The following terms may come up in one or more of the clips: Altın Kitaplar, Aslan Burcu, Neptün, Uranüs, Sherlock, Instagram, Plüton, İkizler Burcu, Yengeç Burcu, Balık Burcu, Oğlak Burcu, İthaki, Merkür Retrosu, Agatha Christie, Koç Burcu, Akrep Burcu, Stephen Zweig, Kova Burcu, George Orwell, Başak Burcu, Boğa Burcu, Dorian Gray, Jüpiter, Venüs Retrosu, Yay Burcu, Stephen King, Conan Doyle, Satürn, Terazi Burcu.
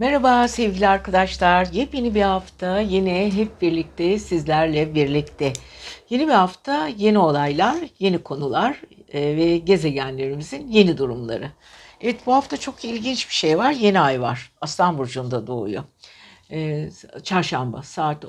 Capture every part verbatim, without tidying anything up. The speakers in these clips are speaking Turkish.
Merhaba sevgili arkadaşlar. Yepyeni bir hafta yine hep birlikte sizlerle birlikte. Yeni bir hafta yeni olaylar, yeni konular ve gezegenlerimizin yeni durumları. Evet, bu hafta çok ilginç bir şey var. Yeni ay var. Aslan Burcu'nda doğuyor. Çarşamba saat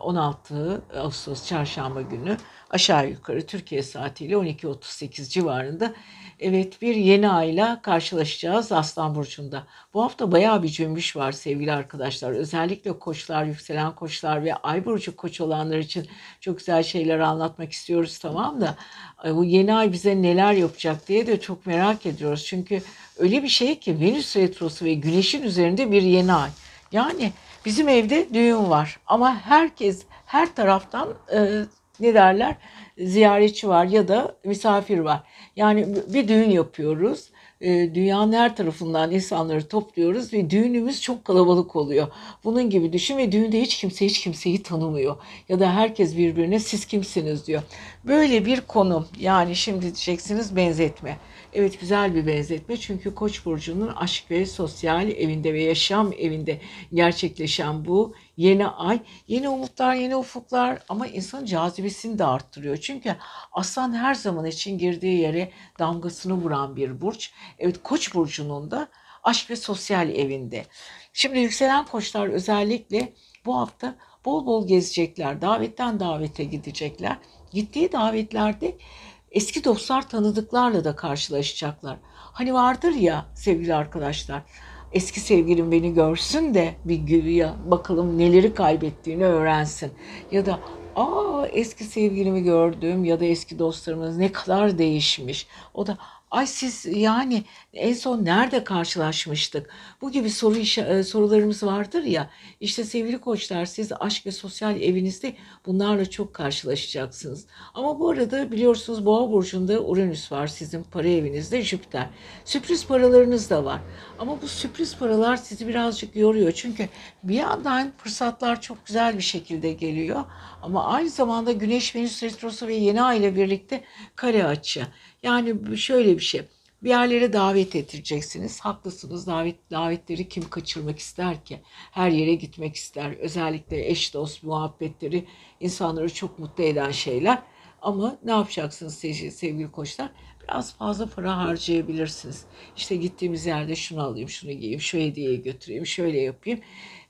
on altı Ağustos Çarşamba günü aşağı yukarı Türkiye saatiyle on iki otuz sekiz civarında. Evet, bir yeni ayla karşılaşacağız Aslan Burcu'nda. Bu hafta bayağı bir cümbüş var sevgili arkadaşlar. Özellikle koçlar, yükselen koçlar ve Ay Burcu koç olanlar için çok güzel şeyler anlatmak istiyoruz, tamam da bu yeni ay bize neler yapacak diye de çok merak ediyoruz. Çünkü öyle bir şey ki Venüs Retrosu ve Güneş'in üzerinde bir yeni ay. Yani bizim evde düğün var ama herkes her taraftan e, ne derler ziyaretçi var ya da misafir var. Yani bir düğün yapıyoruz. E, dünyanın her tarafından insanları topluyoruz ve düğünümüz çok kalabalık oluyor. Bunun gibi düşün ve düğünde hiç kimse hiç kimseyi tanımıyor. Ya da herkes birbirine siz kimsiniz diyor. Böyle bir konum, yani şimdi diyeceksiniz benzetme. Evet, güzel bir benzetme çünkü Koç burcunun aşk ve sosyal evinde ve yaşam evinde gerçekleşen bu yeni ay, yeni umutlar, yeni ufuklar ama insanın cazibesini de arttırıyor. Çünkü aslan her zaman için girdiği yere damgasını vuran bir burç. Evet, Koç burcunun da aşk ve sosyal evinde. Şimdi yükselen koçlar özellikle bu hafta bol bol gezecekler, davetten davete gidecekler. Gittiği davetlerde eski dostlar, tanıdıklarla da karşılaşacaklar. Hani vardır ya sevgili arkadaşlar, eski sevgilim beni görsün de bir güya bakalım neleri kaybettiğini öğrensin. Ya da aa eski sevgilimi gördüm ya da eski dostlarımız ne kadar değişmiş. O da ay siz yani en son nerede karşılaşmıştık? Bu gibi soru işe, sorularımız vardır ya. İşte sevgili koçlar, siz aşk ve sosyal evinizde bunlarla çok karşılaşacaksınız. Ama bu arada biliyorsunuz Boğa Burcu'nda Uranüs var. Sizin para evinizde Jüpiter. Sürpriz paralarınız da var. Ama bu sürpriz paralar sizi birazcık yoruyor. Çünkü bir yandan fırsatlar çok güzel bir şekilde geliyor. Ama aynı zamanda Güneş, Venüs Retrosu ve Yeni Ay ile birlikte kare açı. Yani şöyle bir şey, bir yerlere davet edileceksiniz. Haklısınız, davet davetleri kim kaçırmak ister ki? Her yere gitmek ister. Özellikle eş dost muhabbetleri insanları çok mutlu eden şeyler. Ama ne yapacaksınız sevgili koçlar? Biraz fazla para harcayabilirsiniz. İşte gittiğimiz yerde şunu alayım, şunu giyeyim, şu hediyeye götüreyim, şöyle yapayım.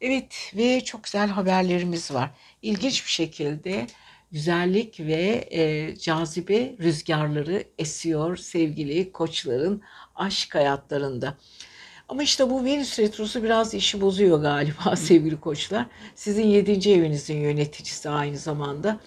Evet, ve çok güzel haberlerimiz var. İlginç bir şekilde güzellik ve e, cazibe rüzgarları esiyor sevgili koçların aşk hayatlarında. Ama işte bu Venüs Retrosu biraz işi bozuyor galiba sevgili koçlar. Sizin yedinci evinizin yöneticisi aynı zamanda.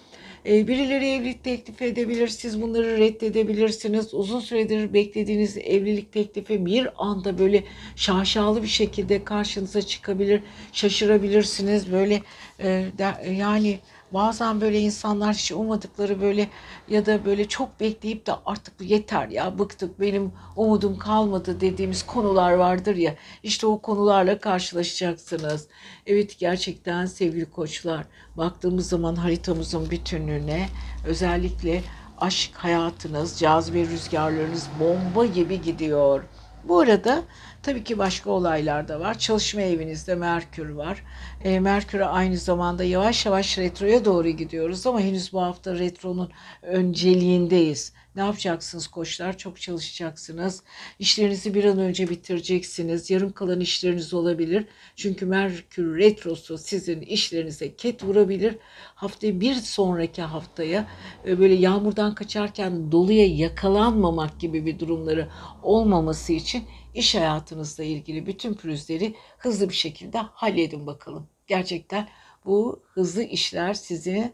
E, birileri evlilik teklifi edebilir, siz bunları reddedebilirsiniz. Uzun süredir beklediğiniz evlilik teklifi bir anda böyle şaşalı bir şekilde karşınıza çıkabilir, şaşırabilirsiniz. Böyle e, de, yani... Bazen böyle insanlar hiç ummadıkları böyle ya da böyle çok bekleyip de artık yeter ya, bıktık, benim umudum kalmadı dediğimiz konular vardır ya, işte o konularla karşılaşacaksınız. Evet, gerçekten sevgili koçlar, baktığımız zaman haritamızın bütünlüğüne özellikle aşk hayatınız, cazibe rüzgarlarınız bomba gibi gidiyor. Bu arada tabii ki başka olaylar da var. Çalışma evinizde Merkür var. E, Merkür aynı zamanda yavaş yavaş retroya doğru gidiyoruz ama henüz bu hafta retronun önceliğindeyiz. Ne yapacaksınız koçlar? Çok çalışacaksınız. İşlerinizi bir an önce bitireceksiniz. Yarım kalan işleriniz olabilir. Çünkü Merkür Retrosu sizin işlerinize ket vurabilir. Haftaya, bir sonraki haftaya böyle yağmurdan kaçarken doluya yakalanmamak gibi bir durumları olmaması için iş hayatınızla ilgili bütün pürüzleri hızlı bir şekilde halledin bakalım. Gerçekten bu hızlı işler size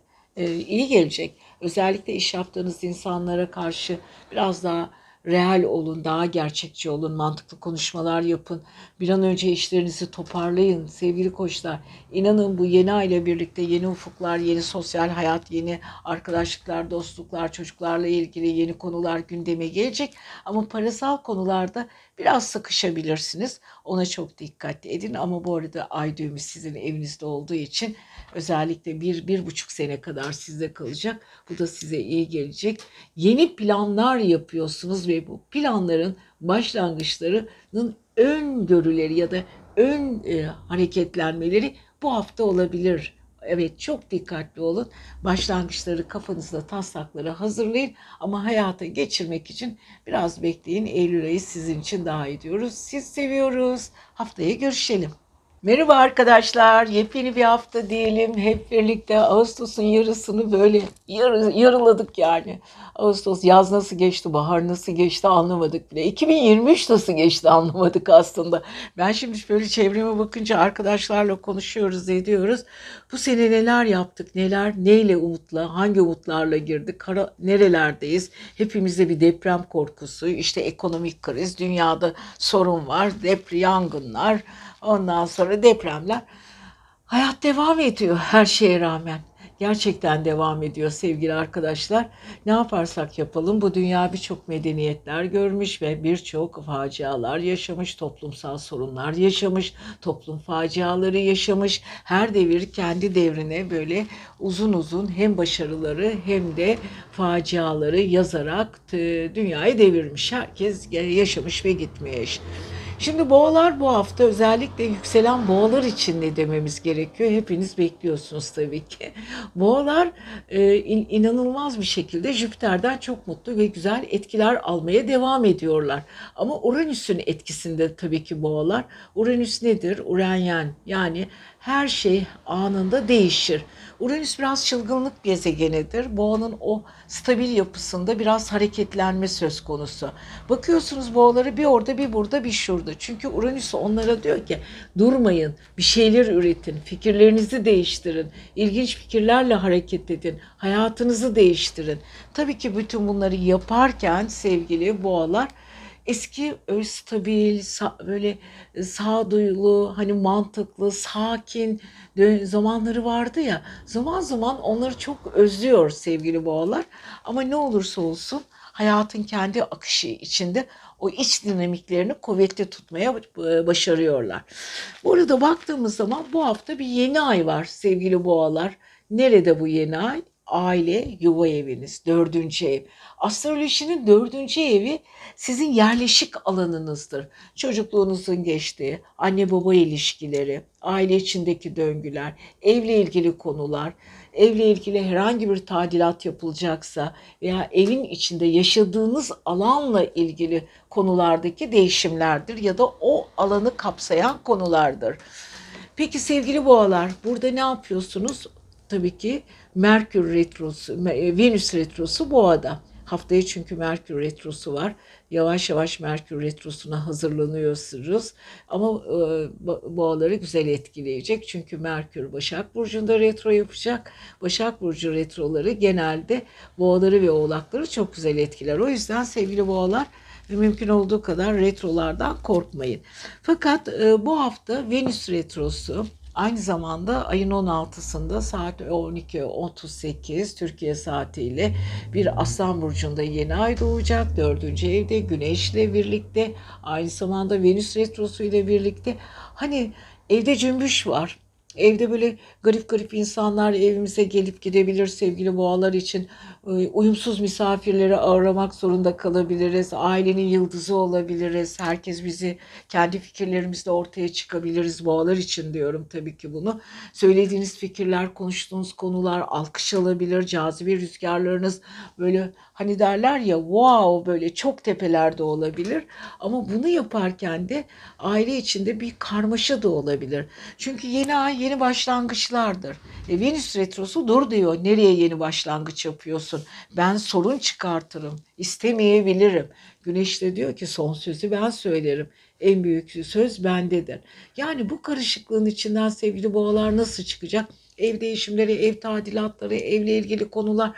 iyi gelecek. Özellikle iş yaptığınız insanlara karşı biraz daha real olun, daha gerçekçi olun, mantıklı konuşmalar yapın. Bir an önce işlerinizi toparlayın sevgili koçlar. İnanın bu yeni ay ile birlikte yeni ufuklar, yeni sosyal hayat, yeni arkadaşlıklar, dostluklar, çocuklarla ilgili yeni konular gündeme gelecek. Ama parasal konularda biraz sıkışabilirsiniz. Ona çok dikkatli edin. Ama bu arada ay düğümü sizin evinizde olduğu için özellikle bir, bir buçuk sene kadar sizde kalacak. Bu da size iyi gelecek. Yeni planlar yapıyorsunuz ve bu planların başlangıçlarının öngörüleri ya da ön e, hareketlenmeleri bu hafta olabilir. Evet, çok dikkatli olun. Başlangıçları kafanızda taslakları hazırlayın ama hayata geçirmek için biraz bekleyin. Eylül ayı sizin için daha iyi diyoruz. Siz seviyoruz. Haftaya görüşelim. Merhaba arkadaşlar. Yepyeni bir hafta diyelim. Hep birlikte Ağustos'un yarısını böyle yarı, yarıladık yani. Ağustos yaz nasıl geçti, bahar nasıl geçti anlamadık bile. iki bin yirmi üç nasıl geçti anlamadık aslında. Ben şimdi böyle çevreme bakınca arkadaşlarla konuşuyoruz, ediyoruz. Bu sene neler yaptık, neler, neyle umutla, hangi umutlarla girdik, kara, nerelerdeyiz? Hepimizde bir deprem korkusu, işte ekonomik kriz, dünyada sorun var, deprem, yangınlar. Ondan sonra depremler. Hayat devam ediyor her şeye rağmen. Gerçekten devam ediyor sevgili arkadaşlar. Ne yaparsak yapalım bu dünya birçok medeniyetler görmüş ve birçok facialar yaşamış, toplumsal sorunlar yaşamış, toplum faciaları yaşamış. Her devir kendi devrine böyle uzun uzun hem başarıları hem de faciaları yazarak dünyayı devirmiş. Herkes yaşamış ve gitmiş. Şimdi boğalar bu hafta özellikle yükselen boğalar için ne dememiz gerekiyor? Hepiniz bekliyorsunuz tabii ki. Boğalar e, in, inanılmaz bir şekilde Jüpiter'den çok mutlu ve güzel etkiler almaya devam ediyorlar. Ama Uranüs'ün etkisinde tabii ki boğalar. Uranüs nedir? Uranyen, yani her şey anında değişir. Uranüs biraz çılgınlık gezegenidir. Boğanın o stabil yapısında biraz hareketlenme söz konusu. Bakıyorsunuz boğaları bir orada bir burada bir şurada. Çünkü Uranüs onlara diyor ki durmayın, bir şeyler üretin, fikirlerinizi değiştirin, ilginç fikirlerle hareket edin, hayatınızı değiştirin. Tabii ki bütün bunları yaparken sevgili boğalar, eski öyle stabil, böyle sağduyulu, hani mantıklı, sakin zamanları vardı ya. Zaman zaman onları çok özlüyor sevgili boğalar. Ama ne olursa olsun hayatın kendi akışı içinde o iç dinamiklerini kuvvetli tutmaya başarıyorlar. Bu arada baktığımız zaman bu hafta bir yeni ay var sevgili boğalar. Nerede bu yeni ay? Aile, yuva eviniz, dördüncü ev. Astrolojinin dördüncü evi sizin yerleşik alanınızdır. Çocukluğunuzun geçtiği, anne baba ilişkileri, aile içindeki döngüler, evle ilgili konular, evle ilgili herhangi bir tadilat yapılacaksa veya evin içinde yaşadığınız alanla ilgili konulardaki değişimlerdir ya da o alanı kapsayan konulardır. Peki sevgili boğalar, burada ne yapıyorsunuz? Tabii ki Merkür Retrosu, Venüs Retrosu Boğa'da. Haftaya çünkü Merkür Retrosu var. Yavaş yavaş Merkür Retrosu'na hazırlanıyorsunuz. Ama boğaları güzel etkileyecek. Çünkü Merkür Başak Burcu'nda retro yapacak. Başak Burcu retroları genelde boğaları ve oğlakları çok güzel etkiler. O yüzden sevgili boğalar, mümkün olduğu kadar retrolardan korkmayın. Fakat bu hafta Venüs Retrosu, aynı zamanda ayın on altısında saat on iki otuz sekiz Türkiye saatiyle bir Aslan Burcu'nda yeni ay doğacak. dördüncü evde Güneş'le birlikte, aynı zamanda Venüs Retrosu ile birlikte. Hani evde cümbüş var. Evde böyle garip garip insanlar evimize gelip gidebilir sevgili boğalar için. Uyumsuz misafirleri ağırlamak zorunda kalabiliriz. Ailenin yıldızı olabiliriz. Herkes bizi, kendi fikirlerimizle ortaya çıkabiliriz. Boğalar için diyorum tabii ki bunu. Söylediğiniz fikirler, konuştuğunuz konular alkış alabilir. Cazibe rüzgarlarınız böyle, hani derler ya wow, böyle çok tepelerde olabilir. Ama bunu yaparken de aile içinde bir karmaşa da olabilir. Çünkü yeni ay yeni başlangıçlardır. E, Venüs Retrosu dur diyor. Nereye yeni başlangıç yapıyorsun? Ben sorun çıkartırım. İstemeyebilirim. Güneş de diyor ki son sözü ben söylerim. En büyük söz bendedir. Yani bu karışıklığın içinden sevgili boğalar nasıl çıkacak? Ev değişimleri, ev tadilatları, evle ilgili konular,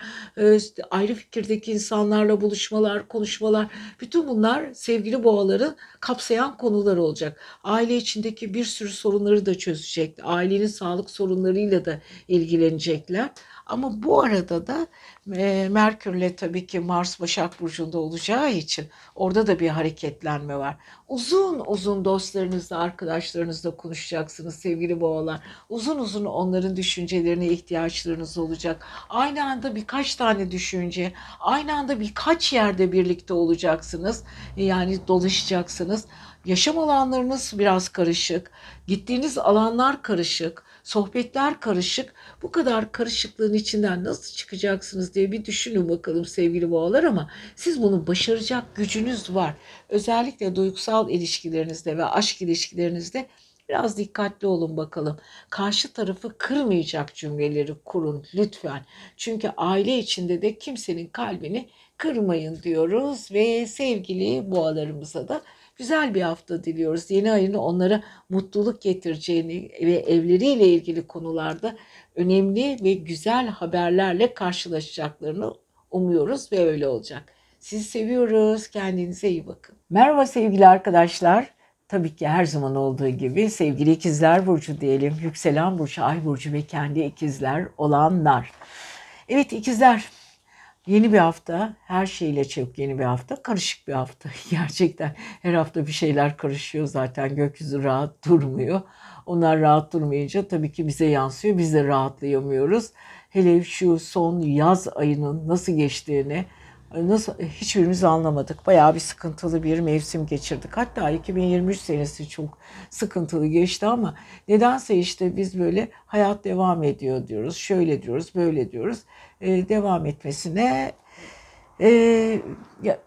ayrı fikirdeki insanlarla buluşmalar, konuşmalar. Bütün bunlar sevgili boğaları kapsayan konular olacak. Aile içindeki bir sürü sorunları da çözecek. Ailenin sağlık sorunlarıyla da ilgilenecekler. Ama bu arada da e, Merkür'le tabii ki Mars Başak Burcu'nda olacağı için orada da bir hareketlenme var. Uzun uzun dostlarınızla, arkadaşlarınızla konuşacaksınız sevgili boğalar. Uzun uzun onların düşüncelerine ihtiyaçlarınız olacak. Aynı anda birkaç tane düşünce, aynı anda birkaç yerde birlikte olacaksınız. Yani dolaşacaksınız. Yaşam alanlarınız biraz karışık, gittiğiniz alanlar karışık, sohbetler karışık. Bu kadar karışıklığın içinden nasıl çıkacaksınız diye bir düşünün bakalım sevgili boğalar, ama siz bunu başaracak gücünüz var. Özellikle duygusal ilişkilerinizde ve aşk ilişkilerinizde biraz dikkatli olun bakalım. Karşı tarafı kırmayacak cümleleri kurun lütfen. Çünkü aile içinde de kimsenin kalbini kırmayın diyoruz ve sevgili boğalarımıza da güzel bir hafta diliyoruz. Yeni ayını onlara mutluluk getireceğini ve evleriyle ilgili konularda önemli ve güzel haberlerle karşılaşacaklarını umuyoruz ve öyle olacak. Sizi seviyoruz. Kendinize iyi bakın. Merhaba sevgili arkadaşlar. Tabii ki her zaman olduğu gibi sevgili İkizler Burcu diyelim. Yükselen Burcu, Ay Burcu ve kendi ikizler olanlar. Evet ikizler. Yeni bir hafta, her şeyle çok yeni bir hafta, karışık bir hafta. Gerçekten her hafta bir şeyler karışıyor zaten, gökyüzü rahat durmuyor. Onlar rahat durmayınca tabii ki bize yansıyor, biz de rahatlayamıyoruz. Hele şu son yaz ayının nasıl geçtiğini nasıl, hiçbirimiz anlamadık. Bayağı bir sıkıntılı bir mevsim geçirdik. Hatta iki bin yirmi üç senesi çok sıkıntılı geçti ama nedense işte biz böyle hayat devam ediyor diyoruz. Şöyle diyoruz, böyle diyoruz. Ee, devam etmesine e, ya,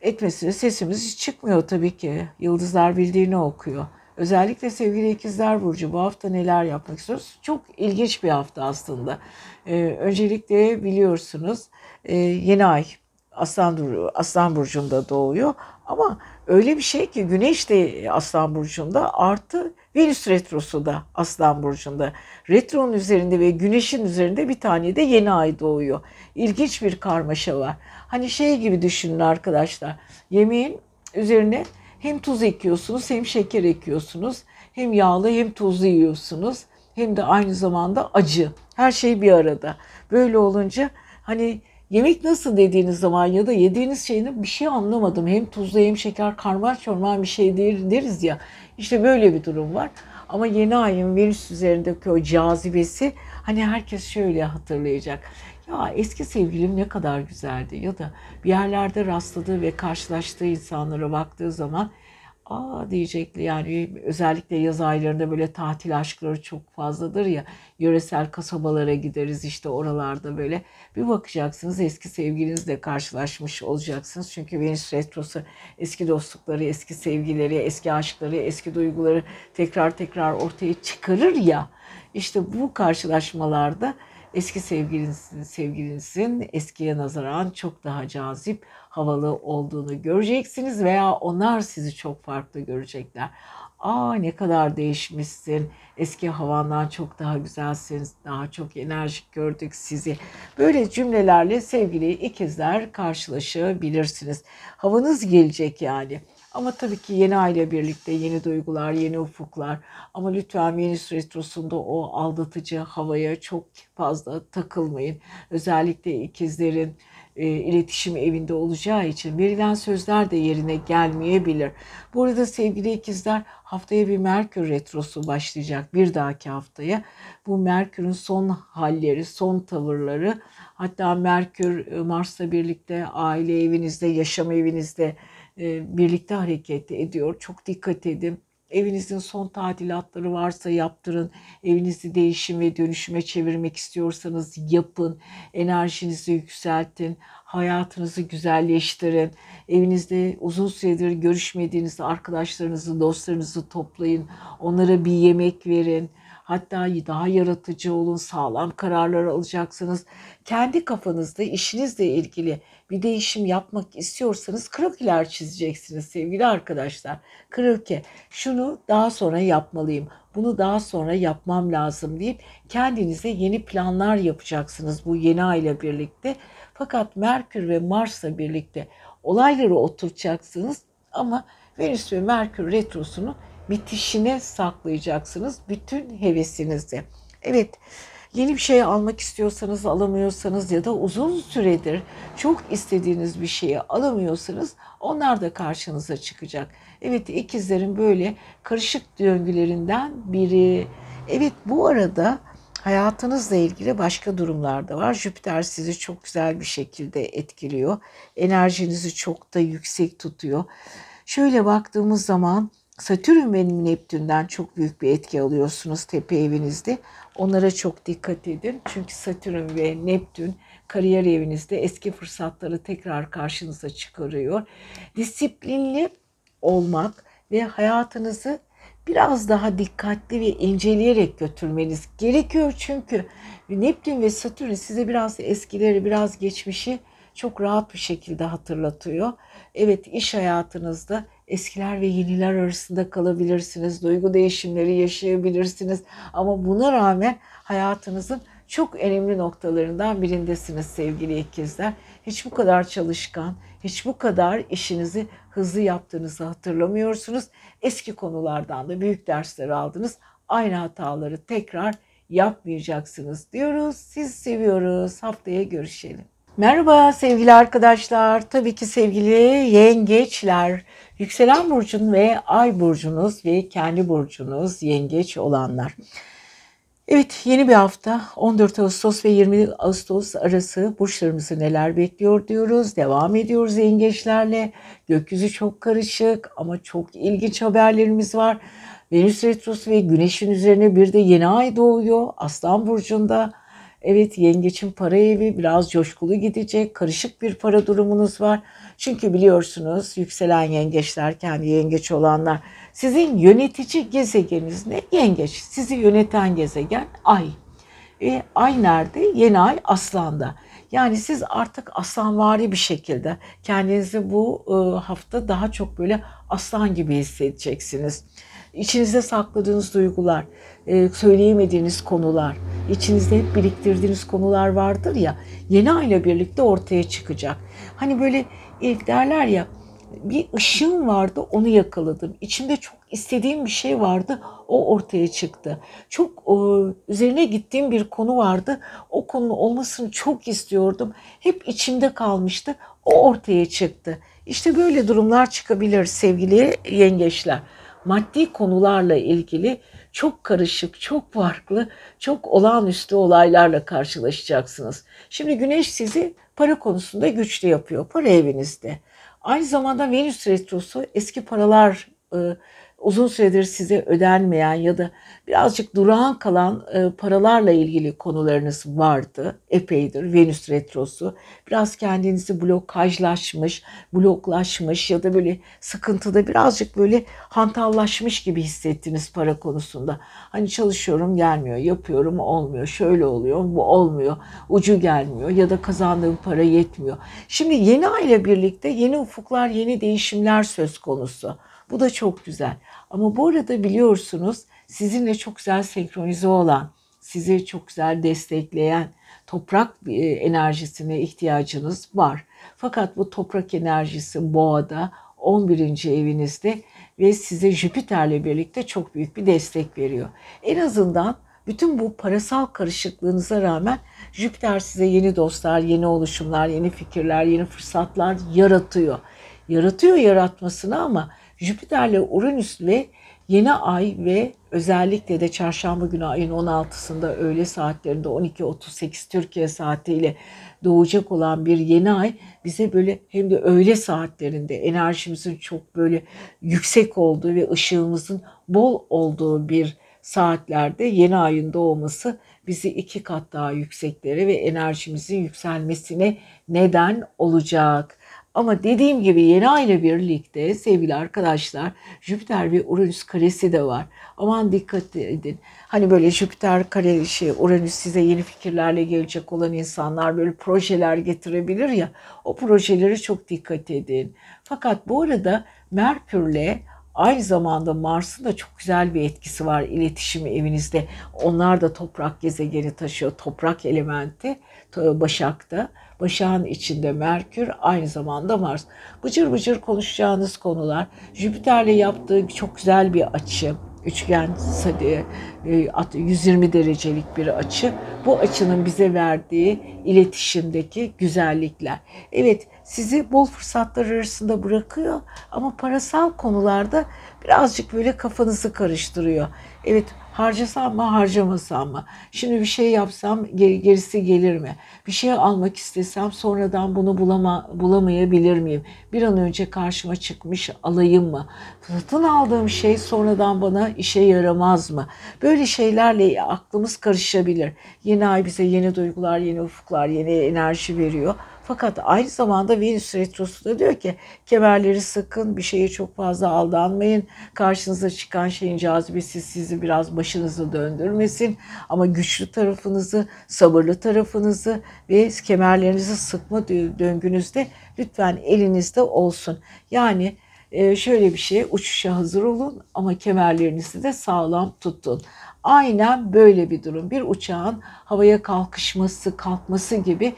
etmesine sesimiz hiç çıkmıyor tabii ki. Yıldızlar bildiğini okuyor. Özellikle sevgili İkizler Burcu bu hafta neler yapmak istiyoruz? Çok ilginç bir hafta aslında. Ee, öncelikle biliyorsunuz e, yeni ay Aslan, Aslan Burcu'nda doğuyor ama öyle bir şey ki Güneş de Aslan Burcu'nda, artı Venüs Retrosu da Aslan Burcu'nda. Retronun üzerinde ve Güneş'in üzerinde bir tane de yeni ay doğuyor. İlginç bir karmaşa var. Hani şey gibi düşünün arkadaşlar, yemeğin üzerine hem tuz ekiyorsunuz hem şeker ekiyorsunuz, hem yağlı hem tuzlu yiyorsunuz, hem de aynı zamanda acı. Her şey bir arada. Böyle olunca hani yemek nasıl dediğiniz zaman ya da yediğiniz şeyini bir şey anlamadım. Hem tuzlu hem şeker, karman çorman bir şey değil deriz ya. İşte böyle bir durum var. Ama yeni ayın Venüs üzerindeki o cazibesi, hani herkes şöyle hatırlayacak. Ya eski sevgilim ne kadar güzeldi, ya da bir yerlerde rastladığı ve karşılaştığı insanlara baktığı zaman aa diyecekti. Yani özellikle yaz aylarında böyle tatil aşkları çok fazladır ya, yöresel kasabalara gideriz işte, oralarda böyle bir bakacaksınız eski sevgilinizle karşılaşmış olacaksınız. Çünkü Venüs Retrosu eski dostlukları, eski sevgileri, eski aşkları, eski duyguları tekrar tekrar ortaya çıkarır ya, işte bu karşılaşmalarda eski sevgilinizin, sevgilinizin eskiye nazaran çok daha cazip, havalı olduğunu göreceksiniz veya onlar sizi çok farklı görecekler. Aa ne kadar değişmişsin, eski havandan çok daha güzelsiniz, daha çok enerjik gördük sizi. Böyle cümlelerle sevgili ikizler karşılaşabilirsiniz. Havanız gelecek yani. Ama tabii ki yeni aile birlikte yeni duygular, yeni ufuklar. Ama lütfen Venüs Retrosu'nda o aldatıcı havaya çok fazla takılmayın. Özellikle ikizlerin e, iletişim evinde olacağı için verilen sözler de yerine gelmeyebilir. Bu arada sevgili ikizler, haftaya bir Merkür Retrosu başlayacak, bir dahaki haftaya. Bu Merkür'ün son halleri, son tavırları, hatta Merkür Mars'la birlikte aile evinizde, yaşam evinizde birlikte hareket ediyor. Çok dikkat edin. Evinizin son tadilatları varsa yaptırın. Evinizi değişim ve dönüşüme çevirmek istiyorsanız yapın. Enerjinizi yükseltin. Hayatınızı güzelleştirin. Evinizde uzun süredir görüşmediğiniz arkadaşlarınızı, dostlarınızı toplayın. Onlara bir yemek verin. Hatta daha yaratıcı olun, sağlam kararlar alacaksınız. Kendi kafanızda işinizle ilgili bir değişim yapmak istiyorsanız krokiler çizeceksiniz sevgili arkadaşlar. Kroki, şunu daha sonra yapmalıyım, bunu daha sonra yapmam lazım deyip kendinize yeni planlar yapacaksınız bu yeni ay ile birlikte. Fakat Merkür ve Mars'la birlikte olayları oturtacaksınız ama Venüs ve Merkür Retrosu'nu bitişine saklayacaksınız bütün hevesinizi. Evet, Yeni bir şey almak istiyorsanız alamıyorsanız ya da uzun süredir çok istediğiniz bir şeyi alamıyorsanız onlar da karşınıza çıkacak. Evet, ikizlerin böyle karışık döngülerinden biri. Evet, bu arada hayatınızla ilgili başka durumlar da var. Jüpiter sizi çok güzel bir şekilde etkiliyor. Enerjinizi çok da yüksek tutuyor. Şöyle baktığımız zaman Satürn ve Neptün'den çok büyük bir etki alıyorsunuz tepe evinizde. Onlara çok dikkat edin. Çünkü Satürn ve Neptün kariyer evinizde eski fırsatları tekrar karşınıza çıkarıyor. Disiplinli olmak ve hayatınızı biraz daha dikkatli ve inceleyerek götürmeniz gerekiyor. Çünkü Neptün ve Satürn size biraz eskileri, biraz geçmişi çok rahat bir şekilde hatırlatıyor. Evet, iş hayatınızda eskiler ve yeniler arasında kalabilirsiniz. Duygu değişimleri yaşayabilirsiniz. Ama buna rağmen hayatınızın çok önemli noktalarından birindesiniz sevgili ikizler. Hiç bu kadar çalışkan, hiç bu kadar işinizi hızlı yaptığınızı hatırlamıyorsunuz. Eski konulardan da büyük dersler aldınız. Aynı hataları tekrar yapmayacaksınız diyoruz. Sizi seviyoruz. Haftaya görüşelim. Merhaba sevgili arkadaşlar. Tabii ki sevgili yengeçler, yükselen burcun ve ay burcunuz ve kendi burcunuz yengeç olanlar. Evet, yeni bir hafta on dört Ağustos ve yirmi Ağustos arası burçlarımızı neler bekliyor diyoruz. Devam ediyoruz yengeçlerle. Gökyüzü çok karışık ama çok ilginç haberlerimiz var. Venüs Retrosu ve Güneş'in üzerine bir de yeni ay doğuyor Aslan Burcu'nda. Evet, yengeçin para evi biraz coşkulu gidecek. Karışık bir para durumunuz var. Çünkü biliyorsunuz yükselen yengeçler, kendi yengeç olanlar. Sizin yönetici gezegeniniz ne? Yengeç. Sizi yöneten gezegen ay. E, ay nerede? Yeni ay Aslan'da. Yani siz artık aslanvari bir şekilde kendinizi bu e, hafta daha çok böyle aslan gibi hissedeceksiniz. İçinizde sakladığınız duygular, söyleyemediğiniz konular, içinizde hep biriktirdiğiniz konular vardır ya, yeni ayla birlikte ortaya çıkacak. Hani böyle derler ya, bir ışığım vardı onu yakaladım. İçimde çok istediğim bir şey vardı, o ortaya çıktı. Çok üzerine gittiğim bir konu vardı, o konunun olmasını çok istiyordum. Hep içimde kalmıştı, o ortaya çıktı. İşte böyle durumlar çıkabilir sevgili yengeçler. Maddi konularla ilgili çok karışık, çok farklı, çok olağanüstü olaylarla karşılaşacaksınız. Şimdi Güneş sizi para konusunda güçlü yapıyor, para evinizde. Aynı zamanda Venüs Retrosu eski paralar, uzun süredir size ödenmeyen ya da birazcık durağan kalan paralarla ilgili konularınız vardı. Epeydir Venüs Retrosu. Biraz kendinizi blokajlaşmış, bloklaşmış ya da böyle sıkıntıda birazcık böyle hantallaşmış gibi hissettiniz para konusunda. Hani çalışıyorum gelmiyor, yapıyorum olmuyor, şöyle oluyor, bu olmuyor, ucu gelmiyor ya da kazandığım para yetmiyor. Şimdi yeni ay ile birlikte yeni ufuklar, yeni değişimler söz konusu. Bu da çok güzel. Ama bu arada biliyorsunuz sizinle çok güzel senkronize olan, sizi çok güzel destekleyen toprak enerjisine ihtiyacınız var. Fakat bu toprak enerjisi Boğa'da, on birinci evinizde ve size Jüpiter'le birlikte çok büyük bir destek veriyor. En azından bütün bu parasal karışıklığınıza rağmen Jüpiter size yeni dostlar, yeni oluşumlar, yeni fikirler, yeni fırsatlar yaratıyor. Yaratıyor yaratmasına ama Jüpiter'le Uranüs ve yeni ay ve özellikle de çarşamba günü ayın on altısında öğle saatlerinde on iki otuz sekiz Türkiye saatiyle doğacak olan bir yeni ay bize böyle hem de öğle saatlerinde enerjimizin çok böyle yüksek olduğu ve ışığımızın bol olduğu bir saatlerde yeni ayın doğması bizi iki kat daha yükseklere ve enerjimizin yükselmesine neden olacak. Ama dediğim gibi yeni ay ile birlikte sevgili arkadaşlar Jüpiter ve Uranüs karesi de var. Aman dikkat edin. Hani böyle Jüpiter karesi, Uranüs size yeni fikirlerle gelecek olan insanlar böyle projeler getirebilir ya. O projelere çok dikkat edin. Fakat bu arada Merkür'le aynı zamanda Mars'ın da çok güzel bir etkisi var iletişim evinizde. Onlar da toprak gezegeni taşıyor. Toprak elementi Başak'ta. Başak'ın içinde Merkür, aynı zamanda Mars. Bıcır bıcır konuşacağınız konular, Jüpiter'le yaptığı çok güzel bir açı. üçgen, yüz yirmi derecelik bir açı. Bu açının bize verdiği iletişimdeki güzellikler. Evet, sizi bol fırsatlar arasında bırakıyor ama parasal konularda birazcık böyle kafanızı karıştırıyor. Evet, harcasam mı, harcamasam mı? Şimdi bir şey yapsam gerisi gelir mi? Bir şey almak istesem sonradan bunu bulama, bulamayabilir miyim? Bir an önce karşıma çıkmış alayım mı? Satın aldığım şey sonradan bana işe yaramaz mı? Böyle şeylerle aklımız karışabilir. Yeni ay bize yeni duygular, yeni ufuklar, yeni enerji veriyor. Fakat aynı zamanda Venüs Retrosu da diyor ki kemerleri sıkın, bir şeye çok fazla aldanmayın. Karşınıza çıkan şeyin cazibesi sizi biraz başınızı döndürmesin. Ama güçlü tarafınızı, sabırlı tarafınızı ve kemerlerinizi sıkma döngünüzde lütfen elinizde olsun. Yani şöyle bir şey, uçuşa hazır olun ama kemerlerinizi de sağlam tutun. Aynen böyle bir durum. Bir uçağın havaya kalkışması, kalkması gibi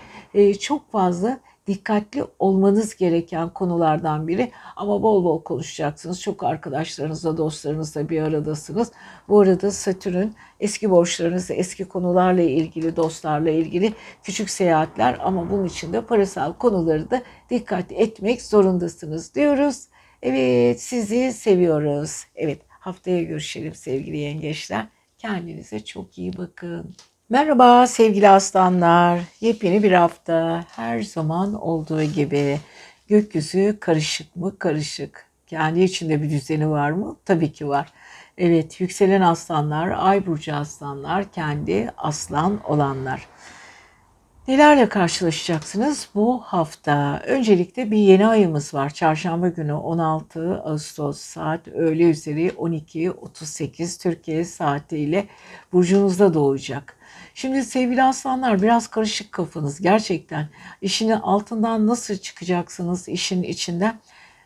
çok fazla dikkatli olmanız gereken konulardan biri. Ama bol bol konuşacaksınız. Çok arkadaşlarınızla, dostlarınızla bir aradasınız. Bu arada Satürn eski borçlarınızla, eski konularla ilgili, dostlarla ilgili küçük seyahatler ama bunun için de parasal konuları da dikkat etmek zorundasınız diyoruz. Evet, sizi seviyoruz. Evet, haftaya görüşelim sevgili yengeçler. Kendinize çok iyi bakın. Merhaba sevgili aslanlar. Yepyeni bir hafta. Her zaman olduğu gibi gökyüzü karışık mı? Karışık. Kendi içinde bir düzeni var mı? Tabii ki var. Evet, yükselen aslanlar, ay burcu aslanlar, kendi aslan olanlar. Nelerle karşılaşacaksınız bu hafta? Öncelikle bir yeni ayımız var. Çarşamba günü on altı Ağustos saat öğle üzeri on iki otuz sekiz Türkiye saatiyle burcunuzda doğacak. Şimdi sevgili aslanlar, biraz karışık kafanız gerçekten. İşin altından nasıl çıkacaksınız, işin içinden?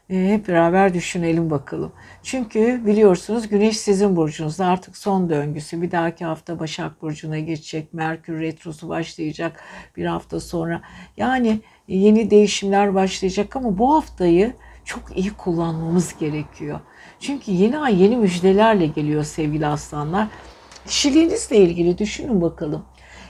Hep beraber düşünelim bakalım. Çünkü biliyorsunuz Güneş sizin burcunuzda, artık son döngüsü. Bir dahaki hafta Başak Burcu'na geçecek. Merkür Retrosu başlayacak bir hafta sonra. Yani yeni değişimler başlayacak ama bu haftayı çok iyi kullanmamız gerekiyor. Çünkü yeni ay yeni müjdelerle geliyor sevgili aslanlar. Kişiliğinizle ilgili düşünün bakalım.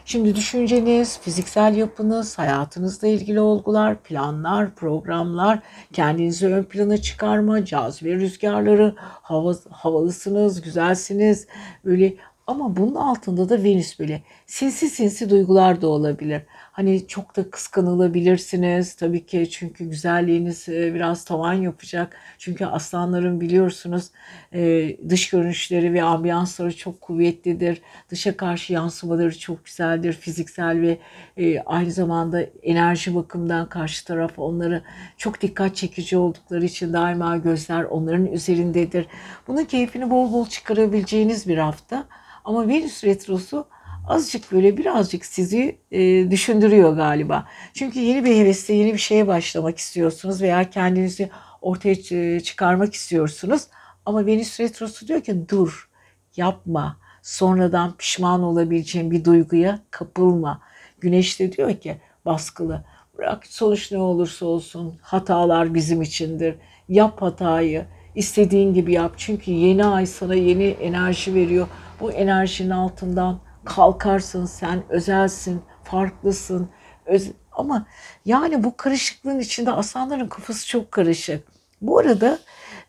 Şimdi düşünceniz, fiziksel yapınız, hayatınızla ilgili olgular, planlar, programlar, kendinizi ön plana çıkarma, cazibe rüzgarları, hava, havalısınız, güzelsiniz böyle. Ama bunun altında da Venüs böyle sinsi sinsi duygular da olabilir. Hani çok da kıskanılabilirsiniz tabii ki, çünkü güzelliğiniz biraz tavan yapacak. Çünkü aslanların biliyorsunuz dış görünüşleri ve ambiyansları çok kuvvetlidir. Dışa karşı yansımaları çok güzeldir. Fiziksel ve aynı zamanda enerji bakımından karşı taraf onları çok dikkat çekici oldukları için daima gözler onların üzerindedir. Bunun keyfini bol bol çıkarabileceğiniz bir hafta. Ama Venüs Retrosu azıcık böyle birazcık sizi e, düşündürüyor galiba. Çünkü yeni bir hevesle yeni bir şeye başlamak istiyorsunuz veya kendinizi ortaya çıkarmak istiyorsunuz. Ama Venüs Retrosu diyor ki dur, yapma, sonradan pişman olabileceğin bir duyguya kapılma. Güneş de diyor ki baskılı, bırak sonuç ne olursa olsun, hatalar bizim içindir, yap hatayı. İstediğin gibi yap. Çünkü yeni ay sana yeni enerji veriyor. Bu enerjinin altından kalkarsın. Sen özelsin, farklısın. Öz Ama yani bu karışıklığın içinde aslanların kafası çok karışık. Bu arada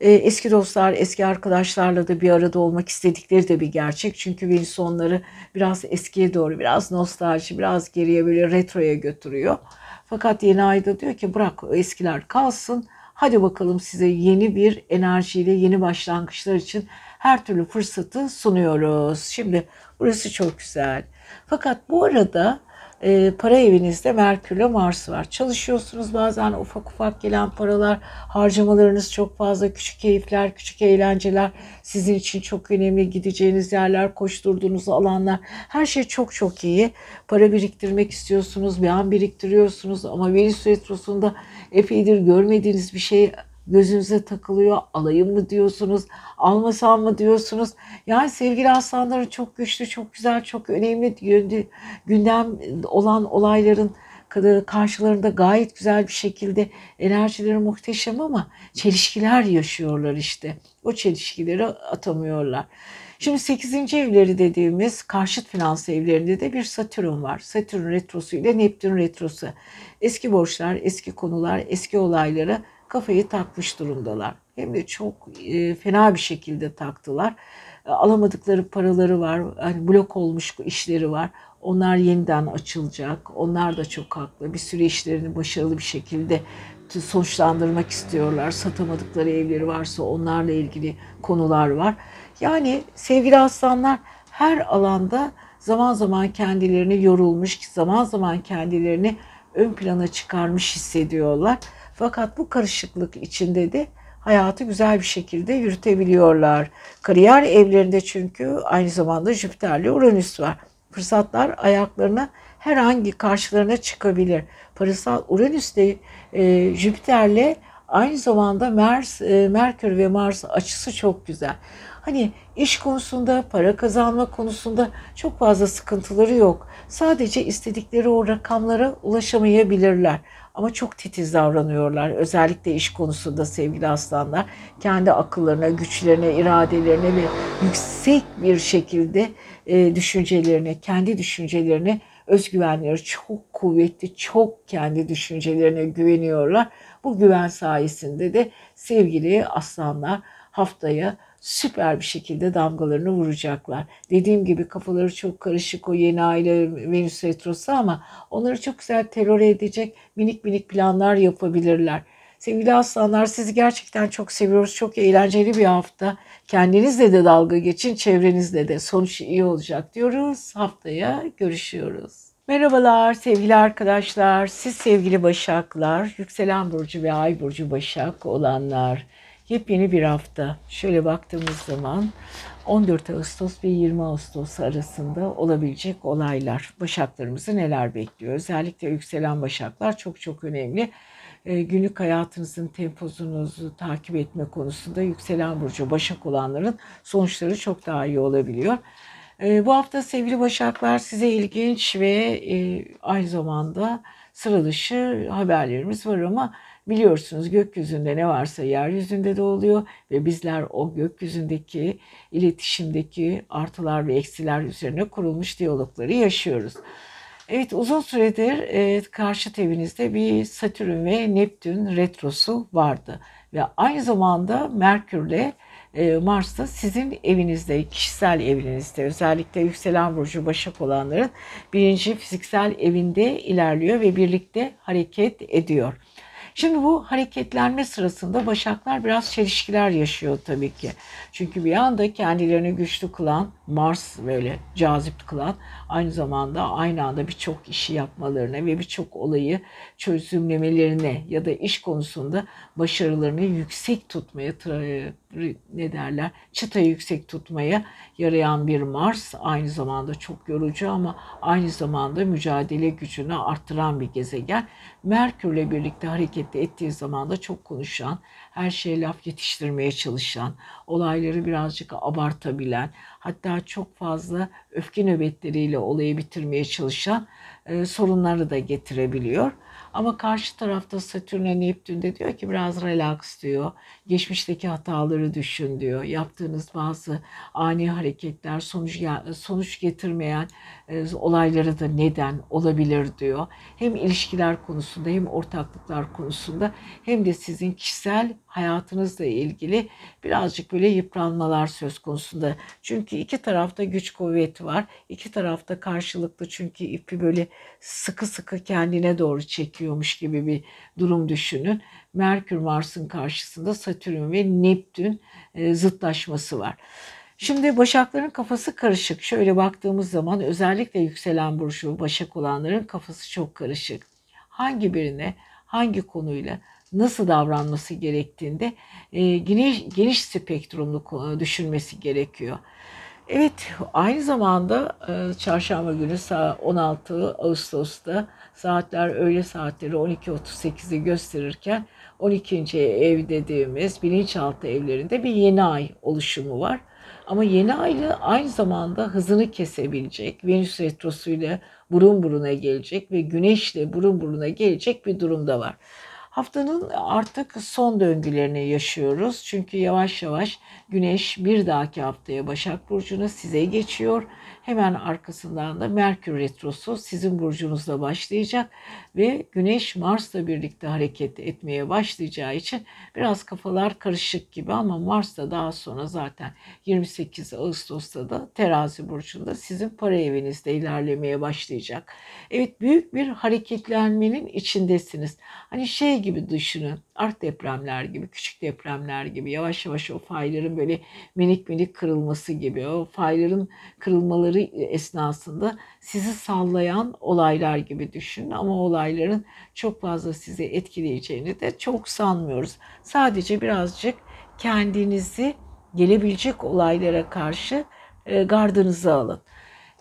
e, eski dostlar, eski arkadaşlarla da bir arada olmak istedikleri de bir gerçek. Çünkü Venüs onları biraz eskiye doğru, biraz nostalji, biraz geriye böyle retroya götürüyor. Fakat yeni ayda diyor ki bırak o eskiler kalsın. Hadi bakalım, size yeni bir enerjiyle yeni başlangıçlar için her türlü fırsatı sunuyoruz. Şimdi burası çok güzel. Fakat bu arada e, para evinizde Merkür'le Mars var. Çalışıyorsunuz, bazen ufak ufak gelen paralar, harcamalarınız çok fazla, küçük keyifler, küçük eğlenceler sizin için çok önemli. Gideceğiniz yerler, koşturduğunuz alanlar, her şey çok çok iyi. Para biriktirmek istiyorsunuz, bir an biriktiriyorsunuz ama Venüs Retrosu'nda epeydir görmediğiniz bir şey gözünüze takılıyor. Alayım mı diyorsunuz, almasam mı diyorsunuz? Yani sevgili aslanların çok güçlü, çok güzel, çok önemli gündem olan olayların karşılarında gayet güzel bir şekilde enerjileri muhteşem ama çelişkiler yaşıyorlar işte. O çelişkileri atamıyorlar. Şimdi sekizinci evleri dediğimiz karşıt finans evlerinde de bir Satürn var. Satürn retrosu ile Neptün retrosu. Eski borçlar, eski konular, eski olaylara kafayı takmış durumdalar. Hem de çok fena bir şekilde taktılar. Alamadıkları paraları var, hani blok olmuş işleri var. Onlar yeniden açılacak. Onlar da çok haklı. Bir sürü işlerini başarılı bir şekilde sonuçlandırmak istiyorlar. Satamadıkları evleri varsa onlarla ilgili konular var. Yani sevgili aslanlar her alanda zaman zaman kendilerini yorulmuş, zaman zaman kendilerini ön plana çıkarmış hissediyorlar. Fakat bu karışıklık içinde de hayatı güzel bir şekilde yürütebiliyorlar. Kariyer evlerinde çünkü aynı zamanda Jüpiter'le Uranüs var. Fırsatlar ayaklarına her hangi karşılarına çıkabilir. Parasal Uranüs de e, Jüpiter'le aynı zamanda Mars, e, Merkür ve Mars açısı çok güzel. Hani iş konusunda, para kazanma konusunda çok fazla sıkıntıları yok. Sadece istedikleri o rakamlara ulaşamayabilirler. Ama çok titiz davranıyorlar. Özellikle iş konusunda sevgili aslanlar. Kendi akıllarına, güçlerine, iradelerine ve yüksek bir şekilde e, düşüncelerine, kendi düşüncelerine özgüvenleri çok kuvvetli, çok kendi düşüncelerine güveniyorlar. Bu güven sayesinde de sevgili aslanlar haftaya süper bir şekilde damgalarını vuracaklar. Dediğim gibi kafaları çok karışık o yeni aile Venüs retrosu ama onları çok güzel teröre edecek minik minik planlar yapabilirler. Sevgili aslanlar sizi gerçekten çok seviyoruz. Çok eğlenceli bir hafta. Kendinizle de dalga geçin, çevrenizle de. Sonuç iyi olacak diyoruz. Haftaya görüşüyoruz. Merhabalar sevgili arkadaşlar. Siz sevgili Başaklar, Yükselen Burcu ve Ay Burcu Başak olanlar. Yepyeni bir hafta. Şöyle baktığımız zaman on dört Ağustos ve yirmi Ağustos arasında olabilecek olaylar. Başaklarımızı neler bekliyor? Özellikle yükselen Başaklar çok çok önemli. E, günlük hayatınızın temposunuzu takip etme konusunda yükselen burcu Başak olanların sonuçları çok daha iyi olabiliyor. E, bu hafta sevgili Başaklar size ilginç ve e, aynı zamanda sıra dışı haberlerimiz var ama biliyorsunuz gökyüzünde ne varsa yeryüzünde de oluyor ve bizler o gökyüzündeki iletişimdeki artılar ve eksiler üzerine kurulmuş diyalogları yaşıyoruz. Evet uzun süredir e, karşı evinizde bir Satürn ve Neptün retrosu vardı ve aynı zamanda Merkür'le e, Mars'ta sizin evinizde, kişisel evinizde özellikle yükselen burcu Başak olanların birinci fiziksel evinde ilerliyor ve birlikte hareket ediyor. Şimdi bu hareketlenme sırasında Başaklar biraz çelişkiler yaşıyor tabii ki. Çünkü bir anda kendilerini güçlü kılan, Mars böyle cazip kılan, aynı zamanda aynı anda birçok işi yapmalarına ve birçok olayı çözümlemelerine ya da iş konusunda başarılarını yüksek tutmaya, ne derler, çıtayı yüksek tutmaya yarayan bir Mars. Aynı zamanda çok yorucu ama aynı zamanda mücadele gücünü arttıran bir gezegen. Merkür'le birlikte hareket ettiği zaman da çok konuşan, her şeye laf yetiştirmeye çalışan, olayları birazcık abartabilen, hatta çok fazla öfke nöbetleriyle olayı bitirmeye çalışan e, sorunları da getirebiliyor. Ama karşı tarafta Satürn'e Neptün de diyor ki biraz relax diyor. Geçmişteki hataları düşün diyor. Yaptığınız bazı ani hareketler sonuç sonuç getirmeyen e, olaylara da neden olabilir diyor. Hem ilişkiler konusunda hem ortaklıklar konusunda hem de sizin kişisel hayatınızla ilgili birazcık böyle yıpranmalar söz konusunda. Çünkü iki tarafta güç kuvvet var. İki tarafta karşılıklı çünkü ipi böyle sıkı sıkı kendine doğru çekiyormuş gibi bir durum düşünün. Merkür Mars'ın karşısında Satürn ve Neptün zıtlaşması var. Şimdi Başakların kafası karışık. Şöyle baktığımız zaman özellikle yükselen burcu Başak olanların kafası çok karışık. Hangi birine, hangi konuyla nasıl davranması gerektiğinde e, geniş, geniş spektrumlu düşünmesi gerekiyor. Evet aynı zamanda e, çarşamba günü on altı Ağustos'ta saatler öğle saatleri on iki otuz sekizi gösterirken on ikinci ev dediğimiz bilinçaltı evlerinde bir yeni ay oluşumu var. Ama yeni ayla aynı zamanda hızını kesebilecek, Venüs Retrosu ile burun buruna gelecek ve Güneşle burun buruna gelecek bir durumda var. Haftanın artık son döngülerini yaşıyoruz. Çünkü yavaş yavaş Güneş bir dahaki haftaya Başak Burcu'na size geçiyor. Hemen arkasından da Merkür Retrosu sizin burcunuzla başlayacak. Ve Güneş Mars'la birlikte hareket etmeye başlayacağı için biraz kafalar karışık gibi. Ama Mars'ta daha sonra zaten yirmi sekiz Ağustos'ta da Terazi Burcu'nda sizin para evinizde ilerlemeye başlayacak. Evet, büyük bir hareketlenmenin içindesiniz. Hani şey gibi düşünün, art depremler gibi, küçük depremler gibi, yavaş yavaş o fayların böyle minik minik kırılması gibi, o fayların kırılmaları esnasında sizi sallayan olaylar gibi düşünün. Ama olayların çok fazla sizi etkileyeceğini de çok sanmıyoruz. Sadece birazcık kendinizi gelebilecek olaylara karşı gardınızı alın.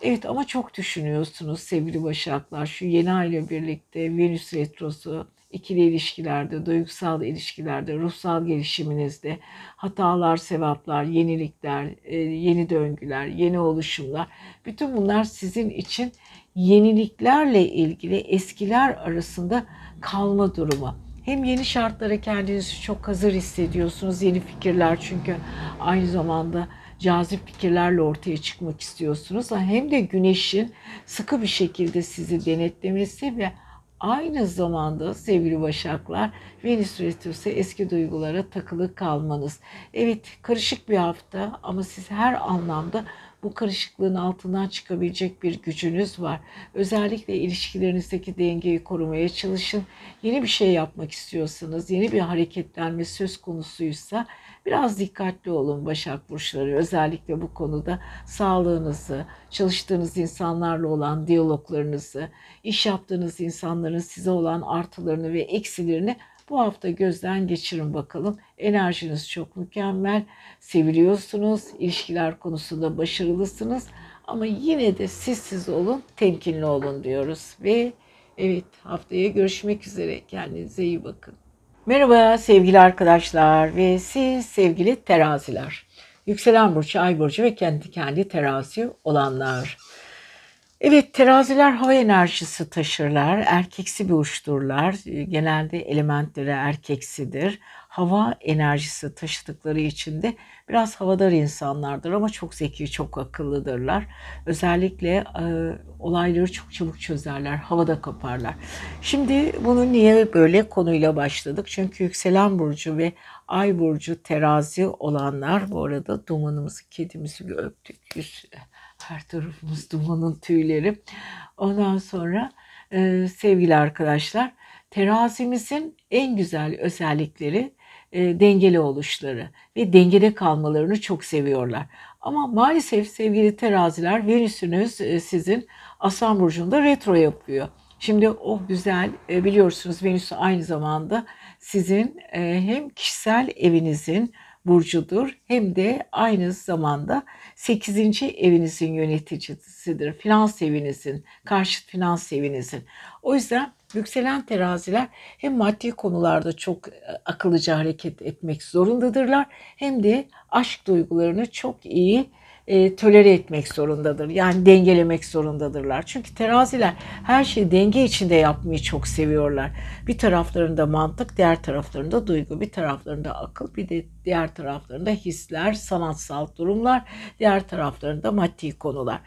Evet, ama çok düşünüyorsunuz sevgili Başaklar. Şu yeni ay ile birlikte Venüs Retrosu, İkili ilişkilerde, duygusal ilişkilerde, ruhsal gelişiminizde hatalar, sevaplar, yenilikler, yeni döngüler, yeni oluşumlar. Bütün bunlar sizin için yeniliklerle ilgili eskiler arasında kalma durumu. Hem yeni şartlara kendinizi çok hazır hissediyorsunuz. Yeni fikirler, çünkü aynı zamanda cazip fikirlerle ortaya çıkmak istiyorsunuz. Hem de Güneş'in sıkı bir şekilde sizi denetlemesi ve aynı zamanda sevgili Başaklar, Venüs Retrosu eski duygulara takılı kalmanız. Evet, karışık bir hafta ama siz her anlamda bu karışıklığın altından çıkabilecek bir gücünüz var. Özellikle ilişkilerinizdeki dengeyi korumaya çalışın. Yeni bir şey yapmak istiyorsanız, yeni bir hareketlenme söz konusuysa biraz dikkatli olun Başak Burçları. Özellikle bu konuda sağlığınızı, çalıştığınız insanlarla olan diyaloglarınızı, iş yaptığınız insanların size olan artılarını ve eksilerini bu hafta gözden geçirin bakalım. Enerjiniz çok mükemmel, seviliyorsunuz, ilişkiler konusunda başarılısınız. Ama yine de siz siz olun, temkinli olun diyoruz. Ve evet, haftaya görüşmek üzere. Kendinize iyi bakın. Merhaba sevgili arkadaşlar ve siz sevgili teraziler. Yükselen burcu, ay burcu ve kendi kendi terazi olanlar. Evet, teraziler hava enerjisi taşırlar, erkeksi bir uçturlar. Genelde elementleri erkeksidir. Hava enerjisi taşıdıkları için de biraz havadar insanlardır ama çok zeki, çok akıllıdırlar. Özellikle e, olayları çok çabuk çözerler, havada kaparlar. Şimdi bunu niye böyle konuyla başladık? Çünkü yükselen burcu ve ay burcu terazi olanlar, bu arada dumanımızı, kedimizi öptük yüzüne. Her tarafımız dumanın tüyleri. Ondan sonra e, sevgili arkadaşlar, terazimizin en güzel özellikleri e, dengeli oluşları ve dengede kalmalarını çok seviyorlar. Ama maalesef sevgili teraziler, Venüs'ünüz e, sizin Aslan Burcu'nda retro yapıyor. Şimdi o güzel, e, biliyorsunuz Venüs aynı zamanda sizin e, hem kişisel evinizin burcudur hem de aynı zamanda sekizinci evinizin yöneticisidir. Finans evinizin, karşıt finans evinizin. O yüzden yükselen teraziler hem maddi konularda çok akıllıca hareket etmek zorundadırlar hem de aşk duygularını çok iyi e, tolere etmek zorundadır. Yani dengelemek zorundadırlar. Çünkü teraziler her şeyi denge içinde yapmayı çok seviyorlar. Bir taraflarında mantık, diğer taraflarında duygu, bir taraflarında akıl, bir de diğer taraflarında hisler, sanatsal durumlar, diğer taraflarında maddi konular.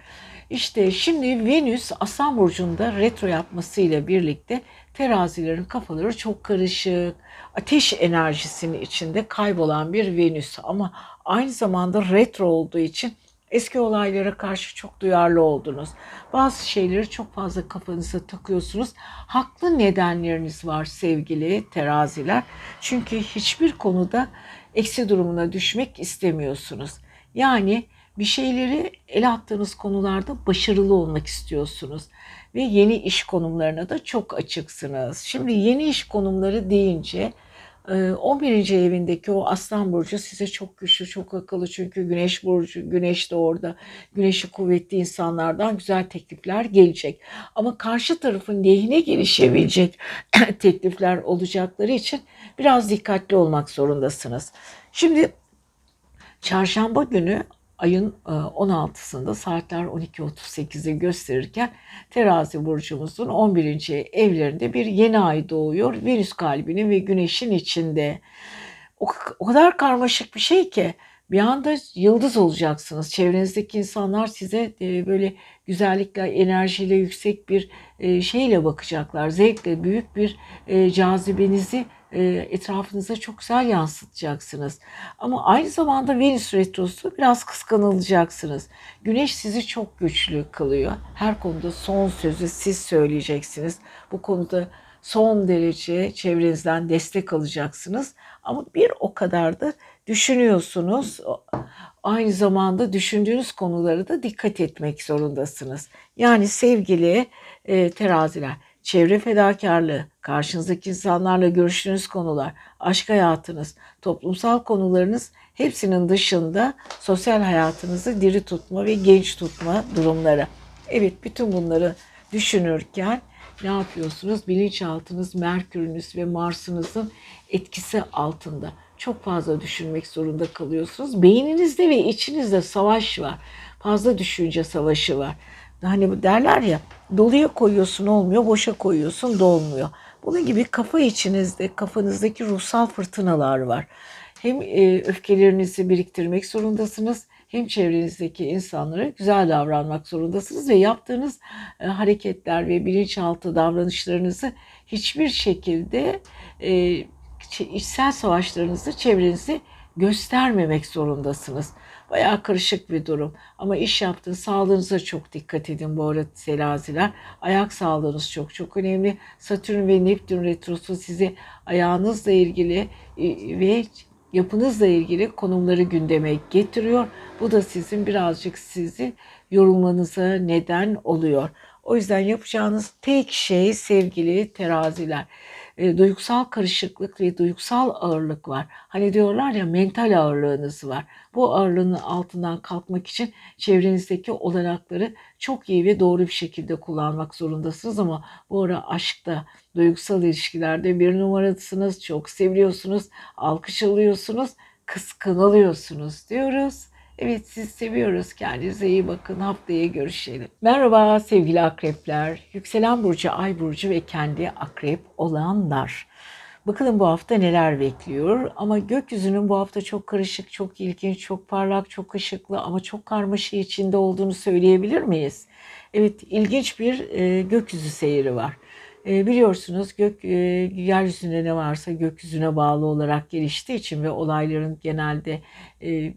İşte şimdi Venüs Aslan Burcu'nda retro yapmasıyla birlikte terazilerin kafaları çok karışık. Ateş enerjisinin içinde kaybolan bir Venüs ama aynı zamanda retro olduğu için eski olaylara karşı çok duyarlı oldunuz. Bazı şeyleri çok fazla kafanıza takıyorsunuz. Haklı nedenleriniz var sevgili teraziler. Çünkü hiçbir konuda eksi durumuna düşmek istemiyorsunuz. Yani bir şeyleri ele attığınız konularda başarılı olmak istiyorsunuz. Ve yeni iş konumlarına da çok açıksınız. Şimdi yeni iş konumları deyince on birinci evindeki o Aslan Burcu size çok güçlü, çok akıllı. Çünkü Güneş Burcu, Güneş de orada. Güneşi kuvvetli insanlardan güzel teklifler gelecek. Ama karşı tarafın lehine gelişebilecek teklifler olacakları için biraz dikkatli olmak zorundasınız. Şimdi çarşamba günü ayın on altısında saatler on iki otuz sekizi gösterirken Terazi burcumuzun on birinci evlerinde bir yeni ay doğuyor. Venüs kalbinin ve güneşin içinde. O, o kadar karmaşık bir şey ki bir anda yıldız olacaksınız. Çevrenizdeki insanlar size böyle güzellikle, enerjiyle, yüksek bir şeyle bakacaklar. Zevkle, büyük bir cazibenizi etrafınıza çok güzel yansıtacaksınız. Ama aynı zamanda Venüs Retrosu biraz kıskanılacaksınız. Güneş sizi çok güçlü kılıyor. Her konuda son sözü siz söyleyeceksiniz. Bu konuda son derece çevrenizden destek alacaksınız. Ama bir o kadar da düşünüyorsunuz. Aynı zamanda düşündüğünüz konulara da dikkat etmek zorundasınız. Yani sevgili e, teraziler, çevre fedakarlığı, karşınızdaki insanlarla görüştüğünüz konular, aşk hayatınız, toplumsal konularınız, hepsinin dışında sosyal hayatınızı diri tutma ve genç tutma durumları. Evet, bütün bunları düşünürken ne yapıyorsunuz? Bilinçaltınız, Merkür'ünüz ve Mars'ınızın etkisi altında. Çok fazla düşünmek zorunda kalıyorsunuz. Beyninizde ve içinizde savaş var. Fazla düşünce savaşı var. Hani derler ya, doluya koyuyorsun olmuyor, boşa koyuyorsun dolmuyor. Bunun gibi kafa içinizde, kafanızdaki ruhsal fırtınalar var. Hem öfkelerinizi biriktirmek zorundasınız, hem çevrenizdeki insanlara güzel davranmak zorundasınız ve yaptığınız hareketler ve bilinçaltı davranışlarınızı hiçbir şekilde içsel savaşlarınızı çevrenize göstermemek zorundasınız. Bayağı karışık bir durum. Ama iş yaptığın sağlığınıza çok dikkat edin bu arada teraziler. Ayak sağlığınız çok çok önemli. Satürn ve Neptün retrosu sizi ayağınızla ilgili ve yapınızla ilgili konumları gündeme getiriyor. Bu da sizin birazcık sizi yorulmanıza neden oluyor. O yüzden yapacağınız tek şey sevgili teraziler, E, duygusal karışıklık ve duygusal ağırlık var. Hani diyorlar ya, mental ağırlığınız var. Bu ağırlığın altından kalkmak için çevrenizdeki olanakları çok iyi ve doğru bir şekilde kullanmak zorundasınız. Ama bu ara aşkta, duygusal ilişkilerde bir numarasınız. Çok seviyorsunuz, alkış alıyorsunuz, kıskanılıyorsunuz diyoruz. Evet, siz seviyoruz. Kendinize iyi bakın. Haftaya görüşelim. Merhaba sevgili akrepler. Yükselen burcu, ay burcu ve kendi akrep olanlar. Bakalım bu hafta neler bekliyor. Ama gökyüzünün bu hafta çok karışık, çok ilginç, çok parlak, çok ışıklı ama çok karmaşa içinde olduğunu söyleyebilir miyiz? Evet, ilginç bir e, gökyüzü seyri var. E, biliyorsunuz gök e, yeryüzünde ne varsa gökyüzüne bağlı olarak geliştiği için ve olayların genelde e,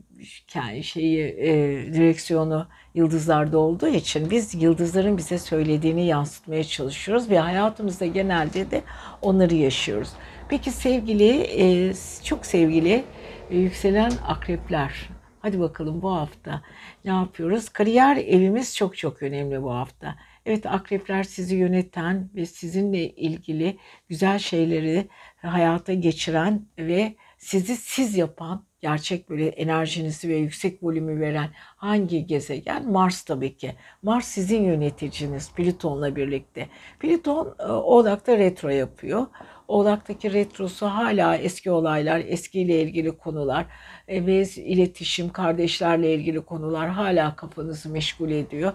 yani şeyi e, direksiyonu yıldızlarda olduğu için biz yıldızların bize söylediğini yansıtmaya çalışıyoruz ve hayatımızda genelde de onları yaşıyoruz. Peki sevgili e, çok sevgili e, yükselen akrepler, hadi bakalım bu hafta ne yapıyoruz? Kariyer evimiz çok çok önemli bu hafta. Evet, akrepler sizi yöneten ve sizinle ilgili güzel şeyleri hayata geçiren ve sizi siz yapan, gerçek böyle enerjinizi ve yüksek volümü veren hangi gezegen? Mars tabii ki. Mars sizin yöneticiniz Plüton'la birlikte. Plüton Oğlak'ta retro yapıyor. Oğlak'taki retrosu hala eski olaylar, eskiyle ilgili konular ve iletişim, kardeşlerle ilgili konular hala kafanızı meşgul ediyor.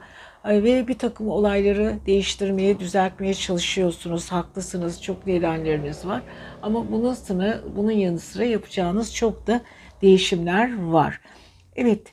Ve bir takım olayları değiştirmeye, düzeltmeye çalışıyorsunuz. Haklısınız, çok nedenleriniz var. Ama bunun, sınıf, bunun yanı sıra yapacağınız çok da değişimler var. Evet,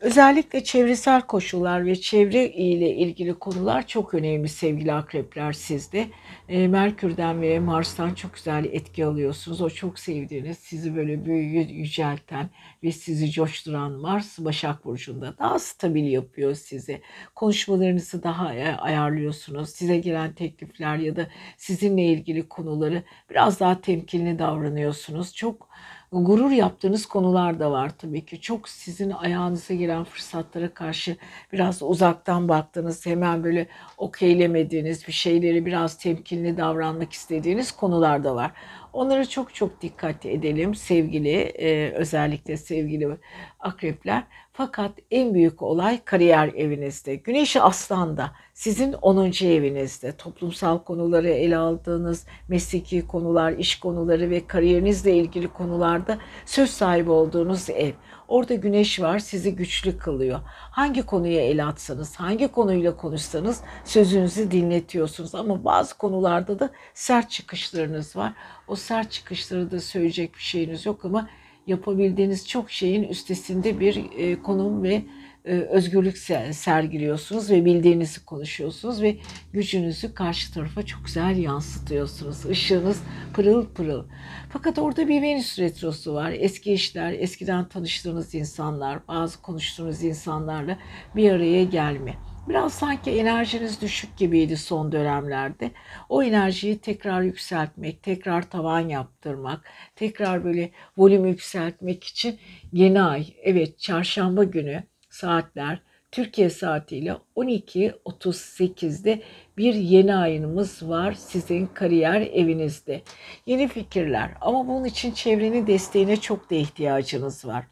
özellikle çevresel koşullar ve çevre ile ilgili konular çok önemli sevgili akrepler sizde. E, Merkür'den ve Mars'tan çok güzel etki alıyorsunuz. O çok sevdiğiniz, sizi böyle büyüyü yücelten ve sizi coşturan Mars, Başak Burcu'nda daha stabil yapıyor sizi. Konuşmalarınızı daha ayarlıyorsunuz. Size gelen teklifler ya da sizinle ilgili konuları biraz daha temkinli davranıyorsunuz. Çok gurur yaptığınız konular da var tabii ki. Çok sizin ayağınıza gelen fırsatlara karşı biraz uzaktan baktığınız, hemen böyle okeylemediğiniz, bir şeyleri biraz temkinli davranmak istediğiniz konular da var. Onlara çok çok dikkat edelim sevgili, e, özellikle sevgili akrepler. Fakat en büyük olay kariyer evinizde. Güneş Aslan'da, sizin onuncu evinizde. Toplumsal konuları ele aldığınız, mesleki konular, iş konuları ve kariyerinizle ilgili konularda söz sahibi olduğunuz ev. Orada güneş var, sizi güçlü kılıyor. Hangi konuya el atsanız, hangi konuyla konuşsanız sözünüzü dinletiyorsunuz. Ama bazı konularda da sert çıkışlarınız var. O sert çıkışları da söyleyecek bir şeyiniz yok ama yapabildiğiniz çok şeyin üstesinde bir konum ve özgürlük sergiliyorsunuz ve bildiğinizi konuşuyorsunuz ve gücünüzü karşı tarafa çok güzel yansıtıyorsunuz. Işığınız pırıl pırıl. Fakat orada bir Venüs Retrosu var. Eski işler, eskiden tanıştığınız insanlar, bazı konuştuğunuz insanlarla bir araya gelme. Biraz sanki enerjiniz düşük gibiydi son dönemlerde. O enerjiyi tekrar yükseltmek, tekrar tavan yaptırmak, tekrar böyle volüm yükseltmek için yeni ay, evet çarşamba günü saatler Türkiye saatiyle on iki otuz sekizde bir yeni ayınımız var sizin kariyer evinizde. Yeni fikirler, ama bunun için çevrenin desteğine çok da ihtiyacınız var.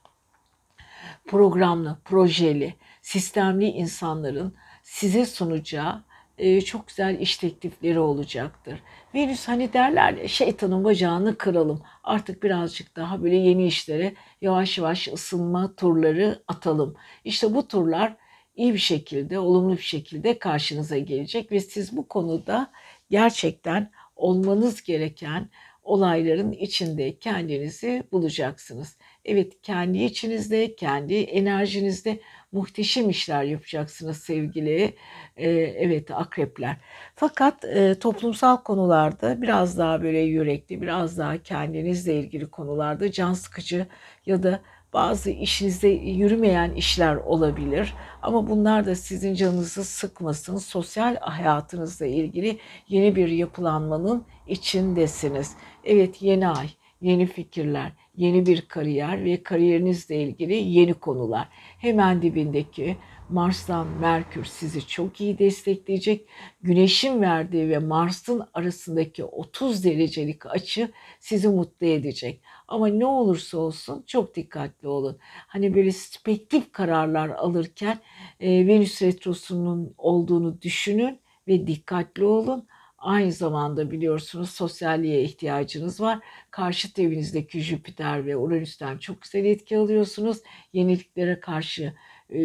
Programlı, projeli, sistemli insanların size sunacağı e, çok güzel iş teklifleri olacaktır. Venüs, hani derler şeytanın bacağını kıralım. Artık birazcık daha böyle yeni işlere yavaş yavaş ısınma turları atalım. İşte bu turlar iyi bir şekilde, olumlu bir şekilde karşınıza gelecek ve siz bu konuda gerçekten olmanız gereken olayların içinde kendinizi bulacaksınız. Evet, kendi içinizde, kendi enerjinizde muhteşem işler yapacaksınız sevgili e, evet akrepler. Fakat e, toplumsal konularda biraz daha böyle yürekli, biraz daha kendinizle ilgili konularda can sıkıcı ya da bazı işinizde yürümeyen işler olabilir. Ama bunlar da sizin canınızı sıkmasın. Sosyal hayatınızla ilgili yeni bir yapılanmanın içindesiniz. Evet, yeni ay, yeni fikirler, yeni bir kariyer ve kariyerinizle ilgili yeni konular. Hemen dibindeki Mars'tan Merkür sizi çok iyi destekleyecek. Güneş'in verdiği ve Mars'ın arasındaki otuz derecelik açı sizi mutlu edecek. Ama ne olursa olsun çok dikkatli olun. Hani böyle spekülatif kararlar alırken e, Venüs Retrosu'nun olduğunu düşünün ve dikkatli olun. Aynı zamanda biliyorsunuz sosyalliğe ihtiyacınız var. Karşıt evinizdeki Jüpiter ve Uranüs'ten çok güzel etki alıyorsunuz. Yeniliklere karşı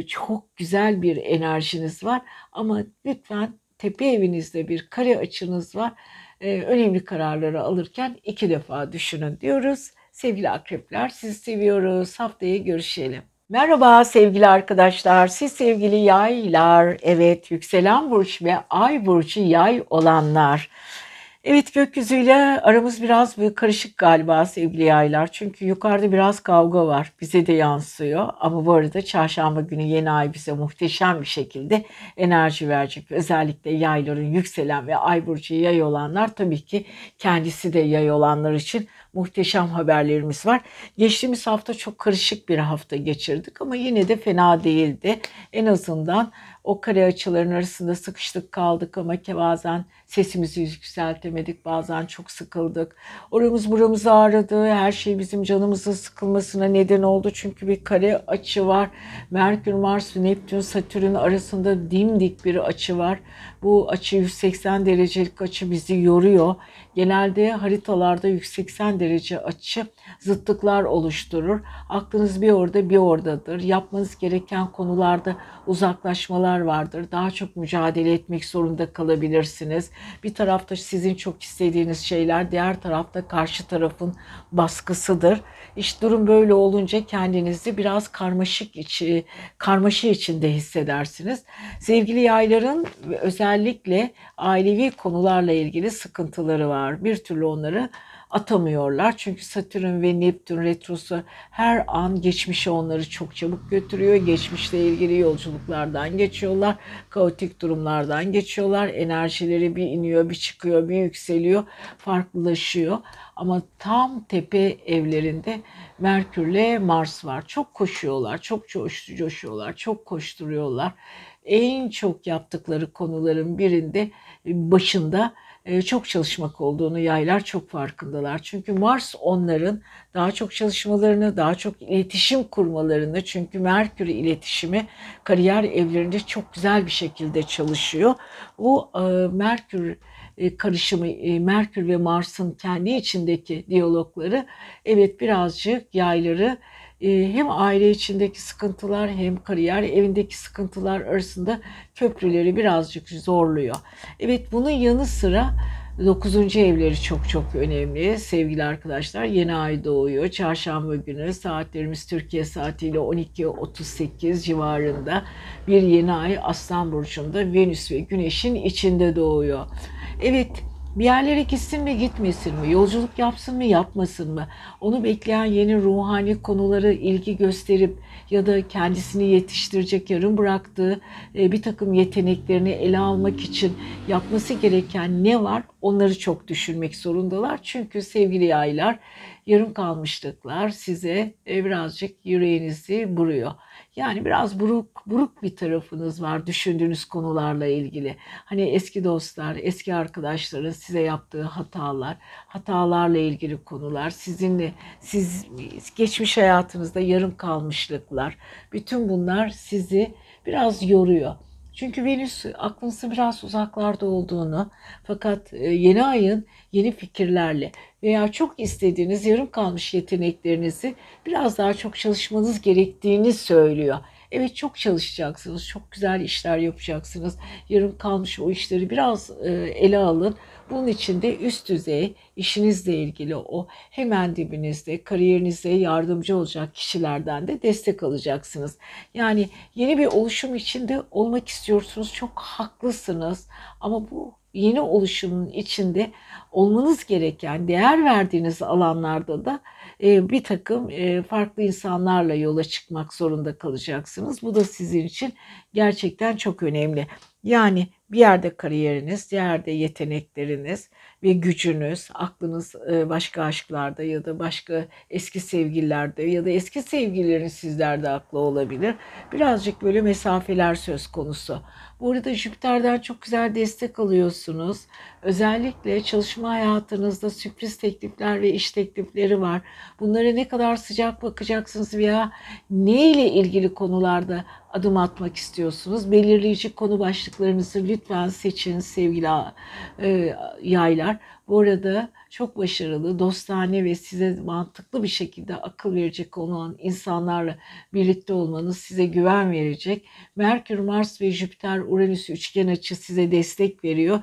çok güzel bir enerjiniz var. Ama lütfen tepe evinizde bir kare açınız var. Önemli kararları alırken iki defa düşünün diyoruz. Sevgili akrepler, sizi seviyoruz. Haftaya görüşelim. Merhaba sevgili arkadaşlar, siz sevgili yaylar, evet yükselen burç ve ay burcu yay olanlar. Evet, gökyüzüyle aramız biraz karışık galiba sevgili yaylar. Çünkü yukarıda biraz kavga var, bize de yansıyor. Ama bu arada çarşamba günü yeni ay bize muhteşem bir şekilde enerji verecek. Özellikle yayların yükselen ve ay burcu yay olanlar, tabii ki kendisi de yay olanlar için muhteşem haberlerimiz var. Geçtiğimiz hafta çok karışık bir hafta geçirdik ama yine de fena değildi. En azından o kare açıların arasında sıkıştık kaldık ama bazen sesimizi yükseltemedik, bazen çok sıkıldık. Oramız buramız ağrıdı, her şey bizim canımızın sıkılmasına neden oldu. Çünkü bir kare açı var. Merkür, Mars, Neptün, Satürn arasında dimdik bir açı var. Bu açı yüz seksen derecelik açı bizi yoruyor. Genelde haritalarda yüz seksen derece açı zıtlıklar oluşturur. Aklınız bir orada bir oradadır. Yapmanız gereken konularda uzaklaşmalar vardır. Daha çok mücadele etmek zorunda kalabilirsiniz. Bir tarafta sizin çok istediğiniz şeyler, diğer tarafta karşı tarafın baskısıdır. İşte durum böyle olunca kendinizi biraz karmaşık içi, karmaşa içinde hissedersiniz. Sevgili yayların özellikle ailevi konularla ilgili sıkıntıları var. Bir türlü onları atamıyorlar. Çünkü Satürn ve Neptün retrosu her an geçmişe onları çok çabuk götürüyor. Geçmişle ilgili yolculuklardan geçiyorlar. Kaotik durumlardan geçiyorlar. Enerjileri bir iniyor, bir çıkıyor, bir yükseliyor. Farklılaşıyor. Ama tam tepe evlerinde Merkür'le Mars var. Çok koşuyorlar, çok coşuyorlar, çok koşturuyorlar. En çok yaptıkları konuların birinde başında çok çalışmak olduğunu yaylar çok farkındalar. Çünkü Mars onların daha çok çalışmalarını, daha çok iletişim kurmalarını, çünkü Merkür iletişimi kariyer evlerinde çok güzel bir şekilde çalışıyor. Bu Merkür karışımı, Merkür ve Mars'ın kendi içindeki diyalogları evet birazcık yayları hem aile içindeki sıkıntılar hem kariyer evindeki sıkıntılar arasında köprüleri birazcık zorluyor. Evet, bunun yanı sıra dokuzuncu evleri çok çok önemli sevgili arkadaşlar. Yeni ay doğuyor. Çarşamba günü saatlerimiz Türkiye saatiyle on iki otuz sekiz civarında bir yeni ay Aslan Burcu'nda Venüs ve Güneş'in içinde doğuyor. Evet, bir yerlere gitsin mi gitmesin mi, yolculuk yapsın mı yapmasın mı, onu bekleyen yeni ruhani konulara ilgi gösterip ya da kendisini yetiştirecek, yarım bıraktığı bir takım yeteneklerini ele almak için yapması gereken ne var, onları çok düşünmek zorundalar. Çünkü sevgili yaylar, yarım kalmışlıklar size birazcık yüreğinizi buruyor. Yani biraz buruk buruk bir tarafınız var düşündüğünüz konularla ilgili. Hani eski dostlar, eski arkadaşların size yaptığı hatalar, hatalarla ilgili konular, sizinle siz geçmiş hayatınızda yarım kalmışlıklar. Bütün bunlar sizi biraz yoruyor. Çünkü Venüs aklınızın biraz uzaklarda olduğunu, fakat yeni ayın yeni fikirlerle veya çok istediğiniz yarım kalmış yeteneklerinizi biraz daha çok çalışmanız gerektiğini söylüyor. Evet, çok çalışacaksınız, çok güzel işler yapacaksınız. Yarım kalmış o işleri biraz ele alın. Bunun için de üst düzey işinizle ilgili o hemen dibinizde, kariyerinize yardımcı olacak kişilerden de destek alacaksınız. Yani yeni bir oluşum içinde olmak istiyorsunuz. Çok haklısınız ama bu yeni oluşumun içinde olmanız gereken, değer verdiğiniz alanlarda da bir takım farklı insanlarla yola çıkmak zorunda kalacaksınız. Bu da sizin için gerçekten çok önemli. Yani bir yerde kariyeriniz, bir yerde yetenekleriniz ve gücünüz, aklınız başka aşklarda ya da başka eski sevgililerde ya da eski sevgilileriniz sizlerde aklı olabilir. Birazcık böyle mesafeler söz konusu. Bu arada Jüpiter'den çok güzel destek alıyorsunuz. Özellikle çalışma hayatınızda sürpriz teklifler ve iş teklifleri var. Bunlara ne kadar sıcak bakacaksınız veya neyle ilgili konularda adım atmak istiyorsunuz? Belirleyici konu başlıklarınızı lütfen seçin sevgili yaylar. Bu arada çok başarılı, dostane ve size mantıklı bir şekilde akıl verecek olan insanlarla birlikte olmanız size güven verecek. Merkür, Mars ve Jüpiter Uranüs üçgen açı size destek veriyor.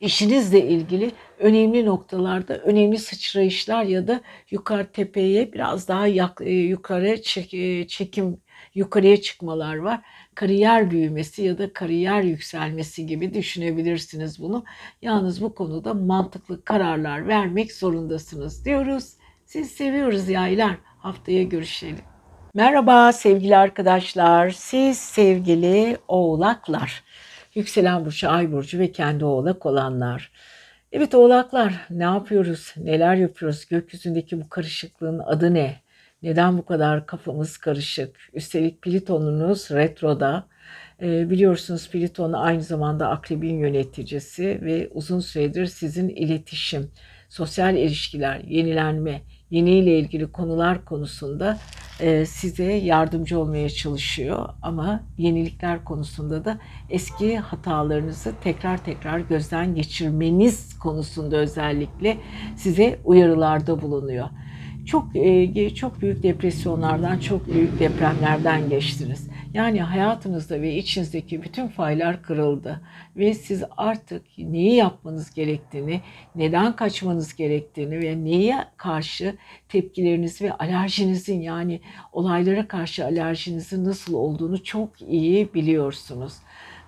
İşinizle ilgili önemli noktalarda önemli sıçrayışlar ya da yukarı tepeye biraz daha yak, yukarı çekim yukarıya çıkmalar var. Kariyer büyümesi ya da kariyer yükselmesi gibi düşünebilirsiniz bunu. Yalnız bu konuda mantıklı kararlar vermek zorundasınız diyoruz. Siz seviyoruz yaylar. Haftaya görüşelim. Merhaba sevgili arkadaşlar. Siz sevgili oğlaklar. Yükselen burcu, ay burcu ve kendi oğlak olanlar. Evet oğlaklar, ne yapıyoruz? Neler yapıyoruz? Gökyüzündeki bu karışıklığın adı ne? Neden bu kadar kafamız karışık? Üstelik Plüton'unuz retroda. E, biliyorsunuz Plüton aynı zamanda akrebin yöneticisi ve uzun süredir sizin iletişim, sosyal ilişkiler, yenilenme, yeniyle ilgili konular konusunda e, size yardımcı olmaya çalışıyor. Ama yenilikler konusunda da eski hatalarınızı tekrar tekrar gözden geçirmeniz konusunda özellikle size uyarılarda bulunuyor. Çok çok büyük depresyonlardan, çok büyük depremlerden geçtiniz. Yani hayatınızda ve içinizdeki bütün faylar kırıldı. Ve siz artık neyi yapmanız gerektiğini, neden kaçmanız gerektiğini ve neye karşı tepkileriniz ve alerjinizin, yani olaylara karşı alerjinizin nasıl olduğunu çok iyi biliyorsunuz.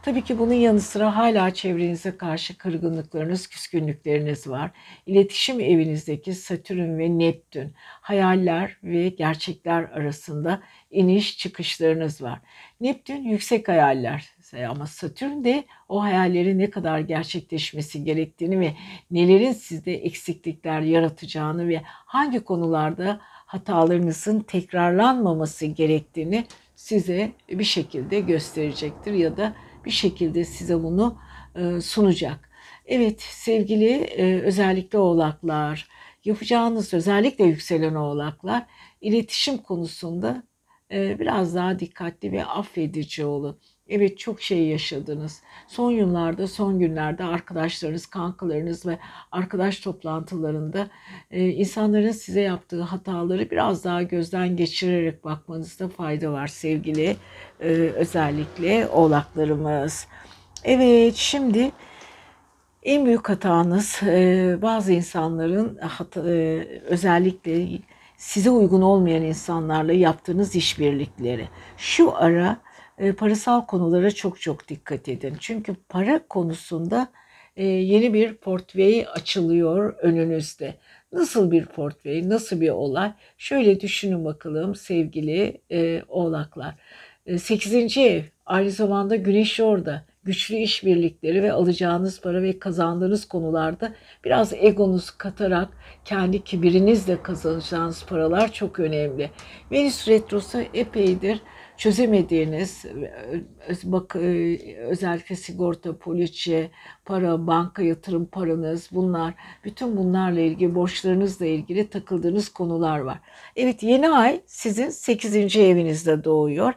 Tabii ki bunun yanı sıra hala çevrenize karşı kırgınlıklarınız, küskünlükleriniz var. İletişim evinizdeki Satürn ve Neptün, hayaller ve gerçekler arasında iniş çıkışlarınız var. Neptün yüksek hayaller ama Satürn de o hayallerin ne kadar gerçekleşmesi gerektiğini ve nelerin sizde eksiklikler yaratacağını ve hangi konularda hatalarınızın tekrarlanmaması gerektiğini size bir şekilde gösterecektir ya da bir şekilde size bunu sunacak. Evet sevgili e, özellikle oğlaklar, yapacağınız özellikle yükselen oğlaklar iletişim konusunda e, biraz daha dikkatli ve affedici olun. Evet çok şey yaşadınız. Son yıllarda, son günlerde arkadaşlarınız, kankalarınız ve arkadaş toplantılarında e, insanların size yaptığı hataları biraz daha gözden geçirerek bakmanızda fayda var sevgili e, özellikle oğlaklarımız. Evet şimdi en büyük hatanız e, bazı insanların hata, e, özellikle size uygun olmayan insanlarla yaptığınız işbirlikleri. Şu ara parasal konulara çok çok dikkat edin. Çünkü para konusunda yeni bir portföy açılıyor önünüzde. Nasıl bir portföy, nasıl bir olay? Şöyle düşünün bakalım sevgili oğlaklar. sekizinci ev aynı zamanda güneş orada. Güçlü işbirlikleri ve alacağınız para ve kazandığınız konularda biraz egonuzu katarak kendi kibirinizle kazanacağınız paralar çok önemli. Venüs Retrosu epeydir çözemediğiniz, bak, özellikle sigorta, poliçe, para, banka yatırım paranız, bunlar, bütün bunlarla ilgili, borçlarınızla ilgili takıldığınız konular var. Evet yeni ay sizin sekizinci evinizde doğuyor.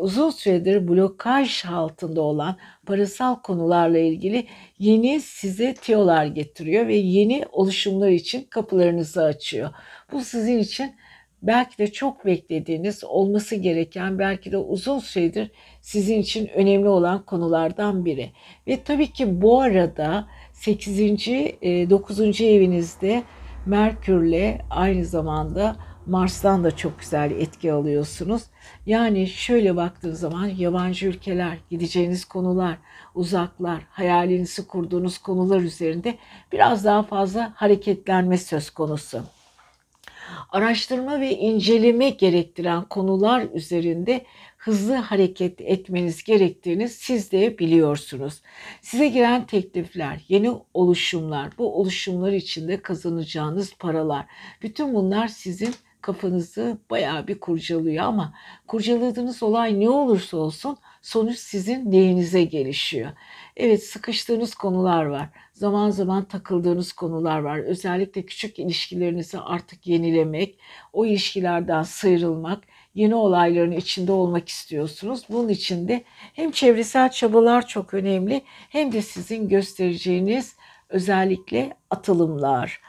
Uzun süredir blokaj altında olan parasal konularla ilgili yeni size tiyolar getiriyor ve yeni oluşumlar için kapılarınızı açıyor. Bu sizin için belki de çok beklediğiniz, olması gereken, belki de uzun süredir sizin için önemli olan konulardan biri. Ve tabii ki bu arada sekizinci dokuzuncu evinizde Merkür'le aynı zamanda Mars'tan da çok güzel etki alıyorsunuz. Yani şöyle baktığınız zaman yabancı ülkeler, gideceğiniz konular, uzaklar, hayalinizi kurduğunuz konular üzerinde biraz daha fazla hareketlenme söz konusu. Araştırma ve inceleme gerektiren konular üzerinde hızlı hareket etmeniz gerektiğini siz de biliyorsunuz. Size gelen teklifler, yeni oluşumlar, bu oluşumlar içinde kazanacağınız paralar, bütün bunlar sizin kafanızı bayağı bir kurcalıyor ama kurcaladığınız olay ne olursa olsun sonuç sizin lehinize gelişiyor. Evet sıkıştığınız konular var. Zaman zaman takıldığınız konular var. Özellikle küçük ilişkilerinizi artık yenilemek, o ilişkilerden sıyrılmak, yeni olayların içinde olmak istiyorsunuz. Bunun için de hem çevresel çabalar çok önemli hem de sizin göstereceğiniz özellikle atılımlar.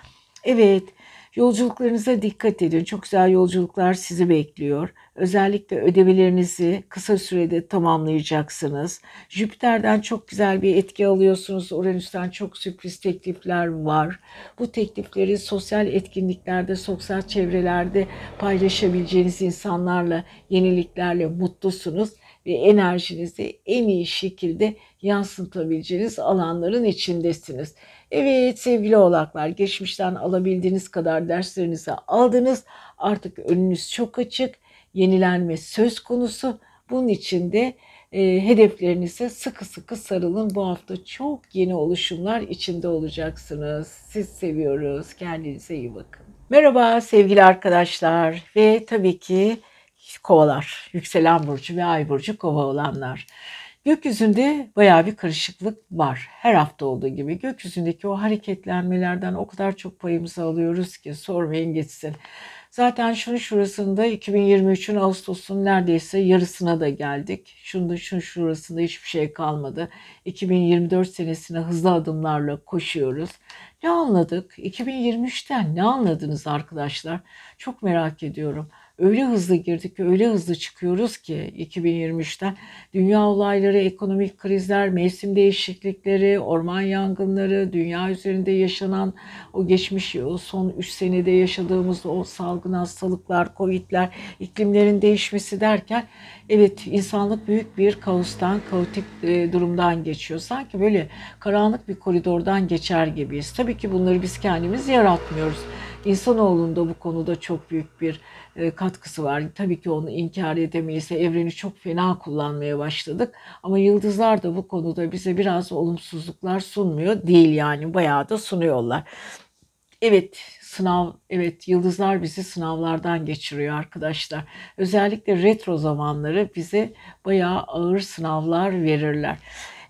Evet. Yolculuklarınıza dikkat edin. Çok güzel yolculuklar sizi bekliyor. Özellikle ödevlerinizi kısa sürede tamamlayacaksınız. Jüpiter'den çok güzel bir etki alıyorsunuz. Uranüs'ten çok sürpriz teklifler var. Bu teklifleri sosyal etkinliklerde, sosyal çevrelerde paylaşabileceğiniz insanlarla, yeniliklerle mutlusunuz. Ve enerjinizi en iyi şekilde yansıtabileceğiniz alanların içindesiniz. Evet sevgili oğlaklar, geçmişten alabildiğiniz kadar derslerinizi aldınız. Artık önünüz çok açık. Yenilenme söz konusu. Bunun için de e, hedeflerinize sıkı sıkı sarılın. Bu hafta çok yeni oluşumlar içinde olacaksınız. Siz seviyoruz. Kendinize iyi bakın. Merhaba sevgili arkadaşlar ve tabii ki Kovalar, yükselen burcu ve ay burcu kova olanlar. Gökyüzünde bayağı bir karışıklık var. Her hafta olduğu gibi gökyüzündeki o hareketlenmelerden o kadar çok payımızı alıyoruz ki sormayın geçsin. Zaten şunun şurasında iki bin yirmi üçün Ağustos'un neredeyse yarısına da geldik. Şunun şunun şurasında hiçbir şey kalmadı. iki bin yirmi dört senesine hızlı adımlarla koşuyoruz. Ne anladık? iki bin yirmi üçten ne anladınız arkadaşlar? Çok merak ediyorum. Öyle hızlı girdik, öyle hızlı çıkıyoruz ki iki bin yirmi üçten dünya olayları, ekonomik krizler, mevsim değişiklikleri, orman yangınları, dünya üzerinde yaşanan o geçmiş o son üç senede yaşadığımız o salgın hastalıklar, covidler, iklimlerin değişmesi derken evet insanlık büyük bir kaostan, kaotik durumdan geçiyor. Sanki böyle karanlık bir koridordan geçer gibiyiz. Tabii ki bunları biz kendimiz yaratmıyoruz. İnsanoğlunda bu konuda çok büyük bir katkısı var. Tabii ki onu inkar edemeyiz. Evreni çok fena kullanmaya başladık. Ama yıldızlar da bu konuda bize biraz olumsuzluklar sunmuyor değil yani. Bayağı da sunuyorlar. Evet sınav, evet yıldızlar bizi sınavlardan geçiriyor arkadaşlar. Özellikle retro zamanları bize bayağı ağır sınavlar verirler.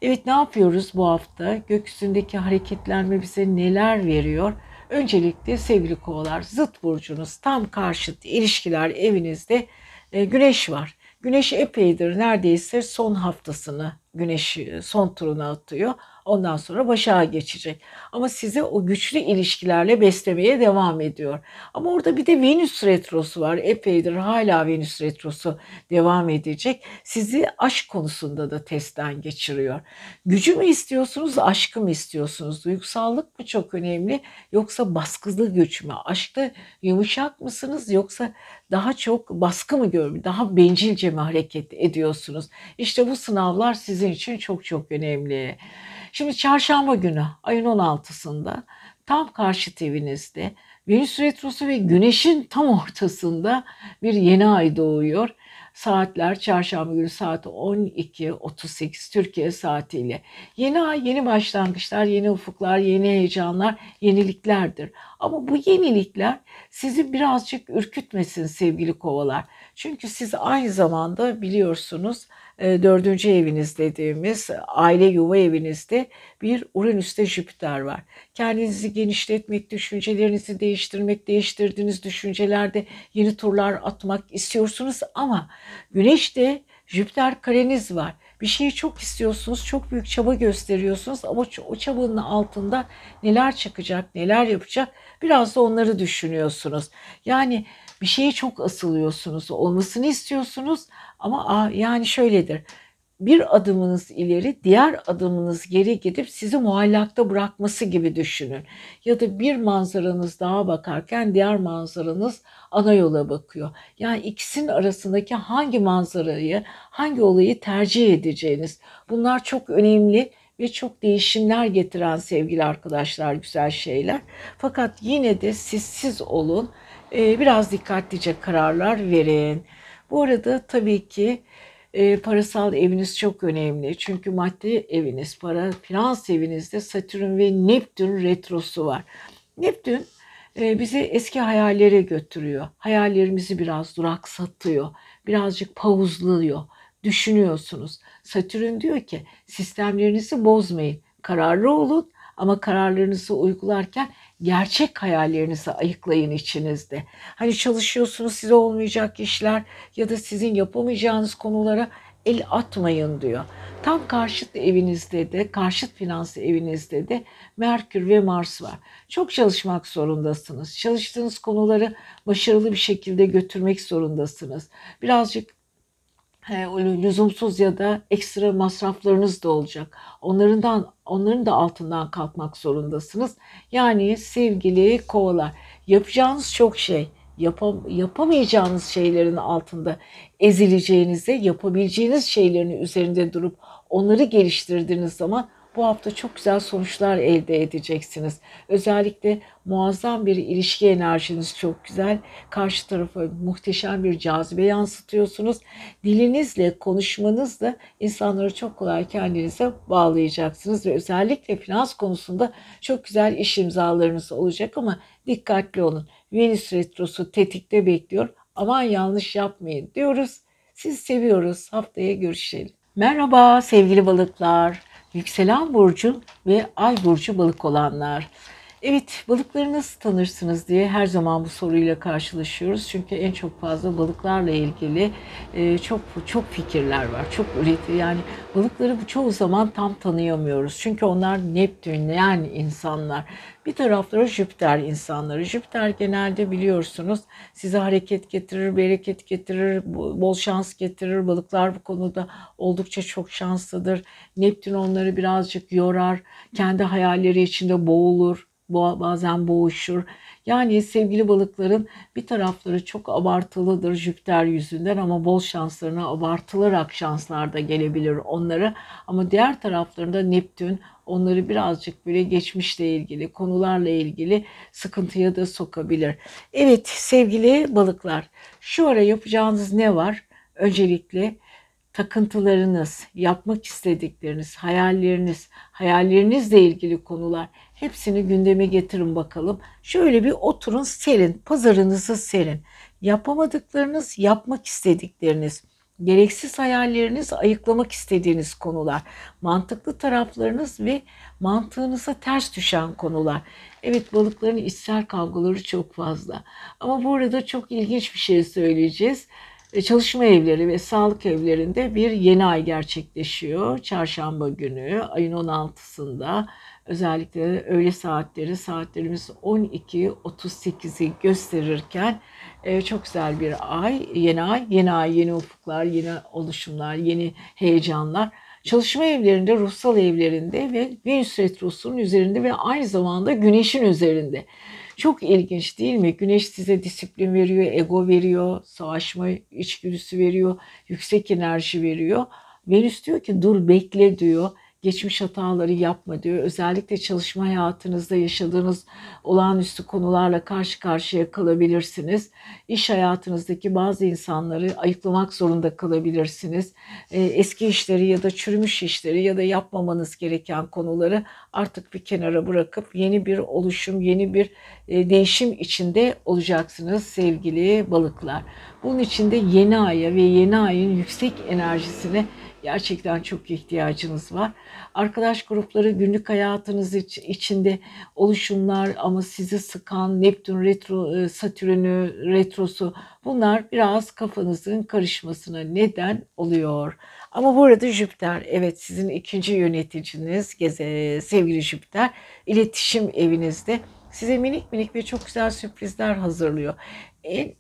Evet, ne yapıyoruz bu hafta? Gökyüzündeki hareketlenme bize neler veriyor? Öncelikle sevgili kovalar, zıt burcunuz, tam karşıt ilişkiler evinizde e, güneş var. Güneş epeydir, neredeyse son haftasını, güneş son turuna atıyor. Ondan sonra başağa geçecek. Ama size o güçlü ilişkilerle beslemeye devam ediyor. Ama orada bir de Venüs Retrosu var. Epeydir hala Venüs Retrosu devam edecek. Sizi aşk konusunda da testten geçiriyor. Gücü mü istiyorsunuz, aşkı mı istiyorsunuz? Duygusallık mı çok önemli, yoksa baskılı güç mü? Aşkta yumuşak mısınız, yoksa daha çok baskı mı görüyorsunuz? Daha bencilce mi hareket ediyorsunuz? İşte bu sınavlar sizin için çok çok önemli. Şimdi çarşamba günü ayın on altısında tam karşıt evinizde Venüs Retrosu ve Güneş'in tam ortasında bir yeni ay doğuyor. Saatler çarşamba günü saat on iki otuz sekiz Türkiye saatiyle. Yeni ay, yeni başlangıçlar, yeni ufuklar, yeni heyecanlar, yeniliklerdir. Ama bu yenilikler sizi birazcık ürkütmesin sevgili kovalar. Çünkü siz aynı zamanda biliyorsunuz dördüncü eviniz dediğimiz aile yuva evinizde bir Uranüs'te Jüpiter var. Kendinizi genişletmek, düşüncelerinizi değiştirmek, değiştirdiğiniz düşüncelerde yeni turlar atmak istiyorsunuz ama Güneş'te Jüpiter kareniz var. Bir şeyi çok istiyorsunuz, çok büyük çaba gösteriyorsunuz ama o çabanın altında neler çıkacak, neler yapacak biraz da onları düşünüyorsunuz. Yani bir şeye çok asılıyorsunuz, olmasını istiyorsunuz ama yani şöyledir. Bir adımınız ileri, diğer adımınız geri gidip sizi muallakta bırakması gibi düşünün. Ya da bir manzaranız dağa bakarken diğer manzaranız ana yola bakıyor. Yani ikisinin arasındaki hangi manzarayı, hangi olayı tercih edeceğiniz. Bunlar çok önemli ve çok değişimler getiren sevgili arkadaşlar, güzel şeyler. Fakat yine de siz siz olun, biraz dikkatlice kararlar verin. Bu arada tabii ki E, parasal eviniz çok önemli. Çünkü maddi eviniz, para, finans evinizde Satürn ve Neptün retrosu var. Neptün e, bizi eski hayallere götürüyor. Hayallerimizi biraz duraksatıyor. Birazcık pauzluyor. Düşünüyorsunuz. Satürn diyor ki sistemlerinizi bozmayın. Kararlı olun ama kararlarınızı uygularken gerçek hayallerinizi ayıklayın içinizde. Hani çalışıyorsunuz, size olmayacak işler ya da sizin yapamayacağınız konulara el atmayın diyor. Tam karşıt evinizde de, karşıt finans evinizde de Merkür ve Mars var. Çok çalışmak zorundasınız. Çalıştığınız konuları başarılı bir şekilde götürmek zorundasınız. Birazcık lüzumsuz ya da ekstra masraflarınız da olacak. Onlarından, onların da altından kalkmak zorundasınız. Yani sevgili kovalar, yapacağınız çok şey, yapam yapamayacağınız şeylerin altında ezileceğinize, yapabileceğiniz şeylerin üzerinde durup onları geliştirdiğiniz zaman bu hafta çok güzel sonuçlar elde edeceksiniz. Özellikle muazzam bir ilişki enerjiniz çok güzel. Karşı tarafa muhteşem bir cazibe yansıtıyorsunuz. Dilinizle, konuşmanızla insanları çok kolay kendinize bağlayacaksınız. Ve özellikle finans konusunda çok güzel iş imzalarınız olacak ama dikkatli olun. Venüs Retrosu tetikte bekliyor. Aman yanlış yapmayın diyoruz. Sizi seviyoruz. Haftaya görüşelim. Merhaba sevgili balıklar. Yükselen burcu ve ay burcu balık olanlar. Evet, balıkları nasıl tanırsınız diye her zaman bu soruyla karşılaşıyoruz. Çünkü en çok fazla balıklarla ilgili çok çok fikirler var. Çok üretiyor. Yani balıkları çoğu zaman tam tanıyamıyoruz. Çünkü onlar Neptünleyen insanlar. Bir tarafları Jüpiter insanları. Jüpiter genelde biliyorsunuz size hareket getirir, bereket getirir, bol şans getirir. Balıklar bu konuda oldukça çok şanslıdır. Neptün onları birazcık yorar, kendi hayalleri içinde boğulur. Bazen boğuşur. Yani sevgili balıkların bir tarafları çok abartılıdır Jüpiter yüzünden ama bol şanslarına abartılarak şanslar da gelebilir onlara. Ama diğer taraflarında Neptün onları birazcık böyle geçmişle ilgili konularla ilgili sıkıntıya da sokabilir. Evet sevgili balıklar, şu ara yapacağınız ne var? Öncelikle takıntılarınız, yapmak istedikleriniz, hayalleriniz, hayallerinizle ilgili konular, hepsini gündeme getirin bakalım. Şöyle bir oturun, serin, pazarınızı serin. Yapamadıklarınız, yapmak istedikleriniz. gereksiz hayalleriniz, ayıklamak istediğiniz konular, mantıklı taraflarınız ve mantığınıza ters düşen konular. Evet, balıkların içsel kavgaları çok fazla. Ama bu arada çok ilginç bir şey söyleyeceğiz. Çalışma evleri ve sağlık evlerinde bir yeni ay gerçekleşiyor. Çarşamba günü ayın on altısında özellikle öğle saatleri saatlerimiz on iki otuz sekizi gösterirken çok güzel bir ay, yeni ay, yeni ay, yeni ufuklar, yeni oluşumlar, yeni heyecanlar. Çalışma evlerinde, ruhsal evlerinde ve Venüs Retrosu'nun üzerinde ve aynı zamanda Güneş'in üzerinde. Çok ilginç değil mi? Güneş size disiplin veriyor, ego veriyor, savaşma içgüdüsü veriyor, yüksek enerji veriyor. Venüs diyor ki dur bekle diyor, geçmiş hataları yapma diyor. Özellikle çalışma hayatınızda yaşadığınız olağanüstü konularla karşı karşıya kalabilirsiniz. İş hayatınızdaki bazı insanları ayıklamak zorunda kalabilirsiniz. Eski işleri ya da çürümüş işleri ya da yapmamanız gereken konuları artık bir kenara bırakıp yeni bir oluşum, yeni bir değişim içinde olacaksınız sevgili balıklar. Bunun için de yeni aya ve yeni ayın yüksek enerjisine gerçekten çok ihtiyacınız var. Arkadaş grupları, günlük hayatınız içinde oluşumlar ama sizi sıkan Neptün retro, Satürn'ü retrosu, bunlar biraz kafanızın karışmasına neden oluyor. Ama bu arada Jüpiter, evet sizin ikinci yöneticiniz sevgili Jüpiter, iletişim evinizde size minik minik ve çok güzel sürprizler hazırlıyor. E,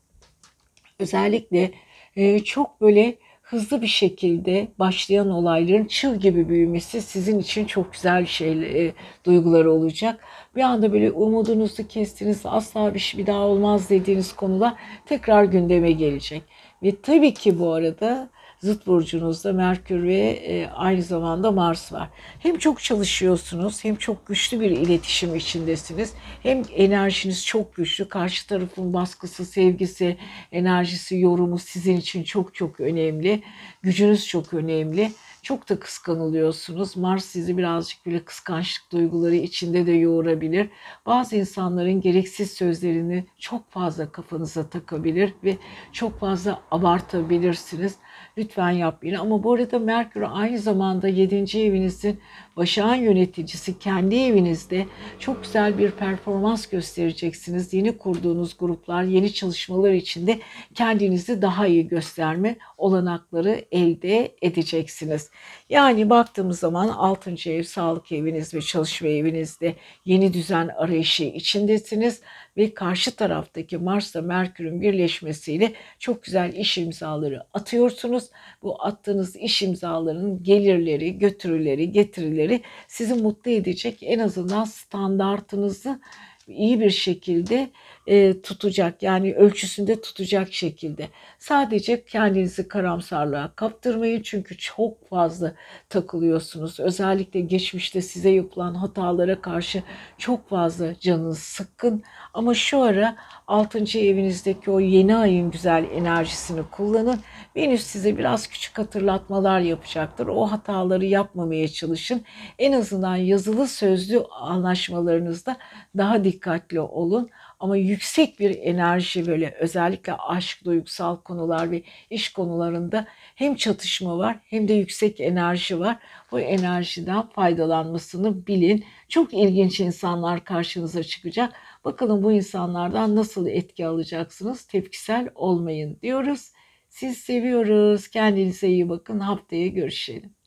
özellikle e, çok böyle hızlı bir şekilde başlayan olayların çığ gibi büyümesi sizin için çok güzel şey, e, duyguları olacak. Bir anda böyle umudunuzu kestiniz, asla bir şey bir daha olmaz dediğiniz konular tekrar gündeme gelecek. Ve tabii ki bu arada zıt burcunuzda Merkür ve e, aynı zamanda Mars var. Hem çok çalışıyorsunuz, hem çok güçlü bir iletişim içindesiniz. Hem enerjiniz çok güçlü. Karşı tarafın baskısı, sevgisi, enerjisi, yorumu sizin için çok çok önemli. Gücünüz çok önemli. Çok da kıskanılıyorsunuz. Mars sizi birazcık bile kıskançlık duyguları içinde de yoğurabilir. Bazı insanların gereksiz sözlerini çok fazla kafanıza takabilir ve çok fazla abartabilirsiniz. Lütfen yapmayın. Ama bu arada Merkür aynı zamanda yedinci evinizin Başak'ın yöneticisi, kendi evinizde çok güzel bir performans göstereceksiniz. Yeni kurduğunuz gruplar, yeni çalışmalar içinde kendinizi daha iyi gösterme olanakları elde edeceksiniz. Yani baktığımız zaman altıncı ev, sağlık eviniz ve çalışma evinizde yeni düzen arayışı içindesiniz. Ve karşı taraftaki Mars'la Merkür'ün birleşmesiyle çok güzel iş imzaları atıyorsunuz. Bu attığınız iş imzalarının gelirleri, götürüleri, getirileri sizi mutlu edecek. En azından standartınızı iyi bir şekilde e, tutacak, yani ölçüsünde tutacak şekilde. Sadece kendinizi karamsarlığa kaptırmayın çünkü çok fazla takılıyorsunuz. Özellikle geçmişte size yapılan hatalara karşı çok fazla canınız sıkkın. Ama şu ara altıncı evinizdeki o yeni ayın güzel enerjisini kullanın. Venüs size biraz küçük hatırlatmalar yapacaktır. O hataları yapmamaya çalışın. En azından yazılı sözlü anlaşmalarınızda daha dikkatli dikkatli olun. Ama yüksek bir enerji, böyle özellikle aşk, duygusal konular ve iş konularında hem çatışma var hem de yüksek enerji var. Bu enerjiden faydalanmasını bilin. Çok ilginç insanlar karşınıza çıkacak. Bakalım bu insanlardan nasıl etki alacaksınız? Tepkisel olmayın diyoruz. Siz seviyoruz. Kendinize iyi bakın. Haftaya görüşelim.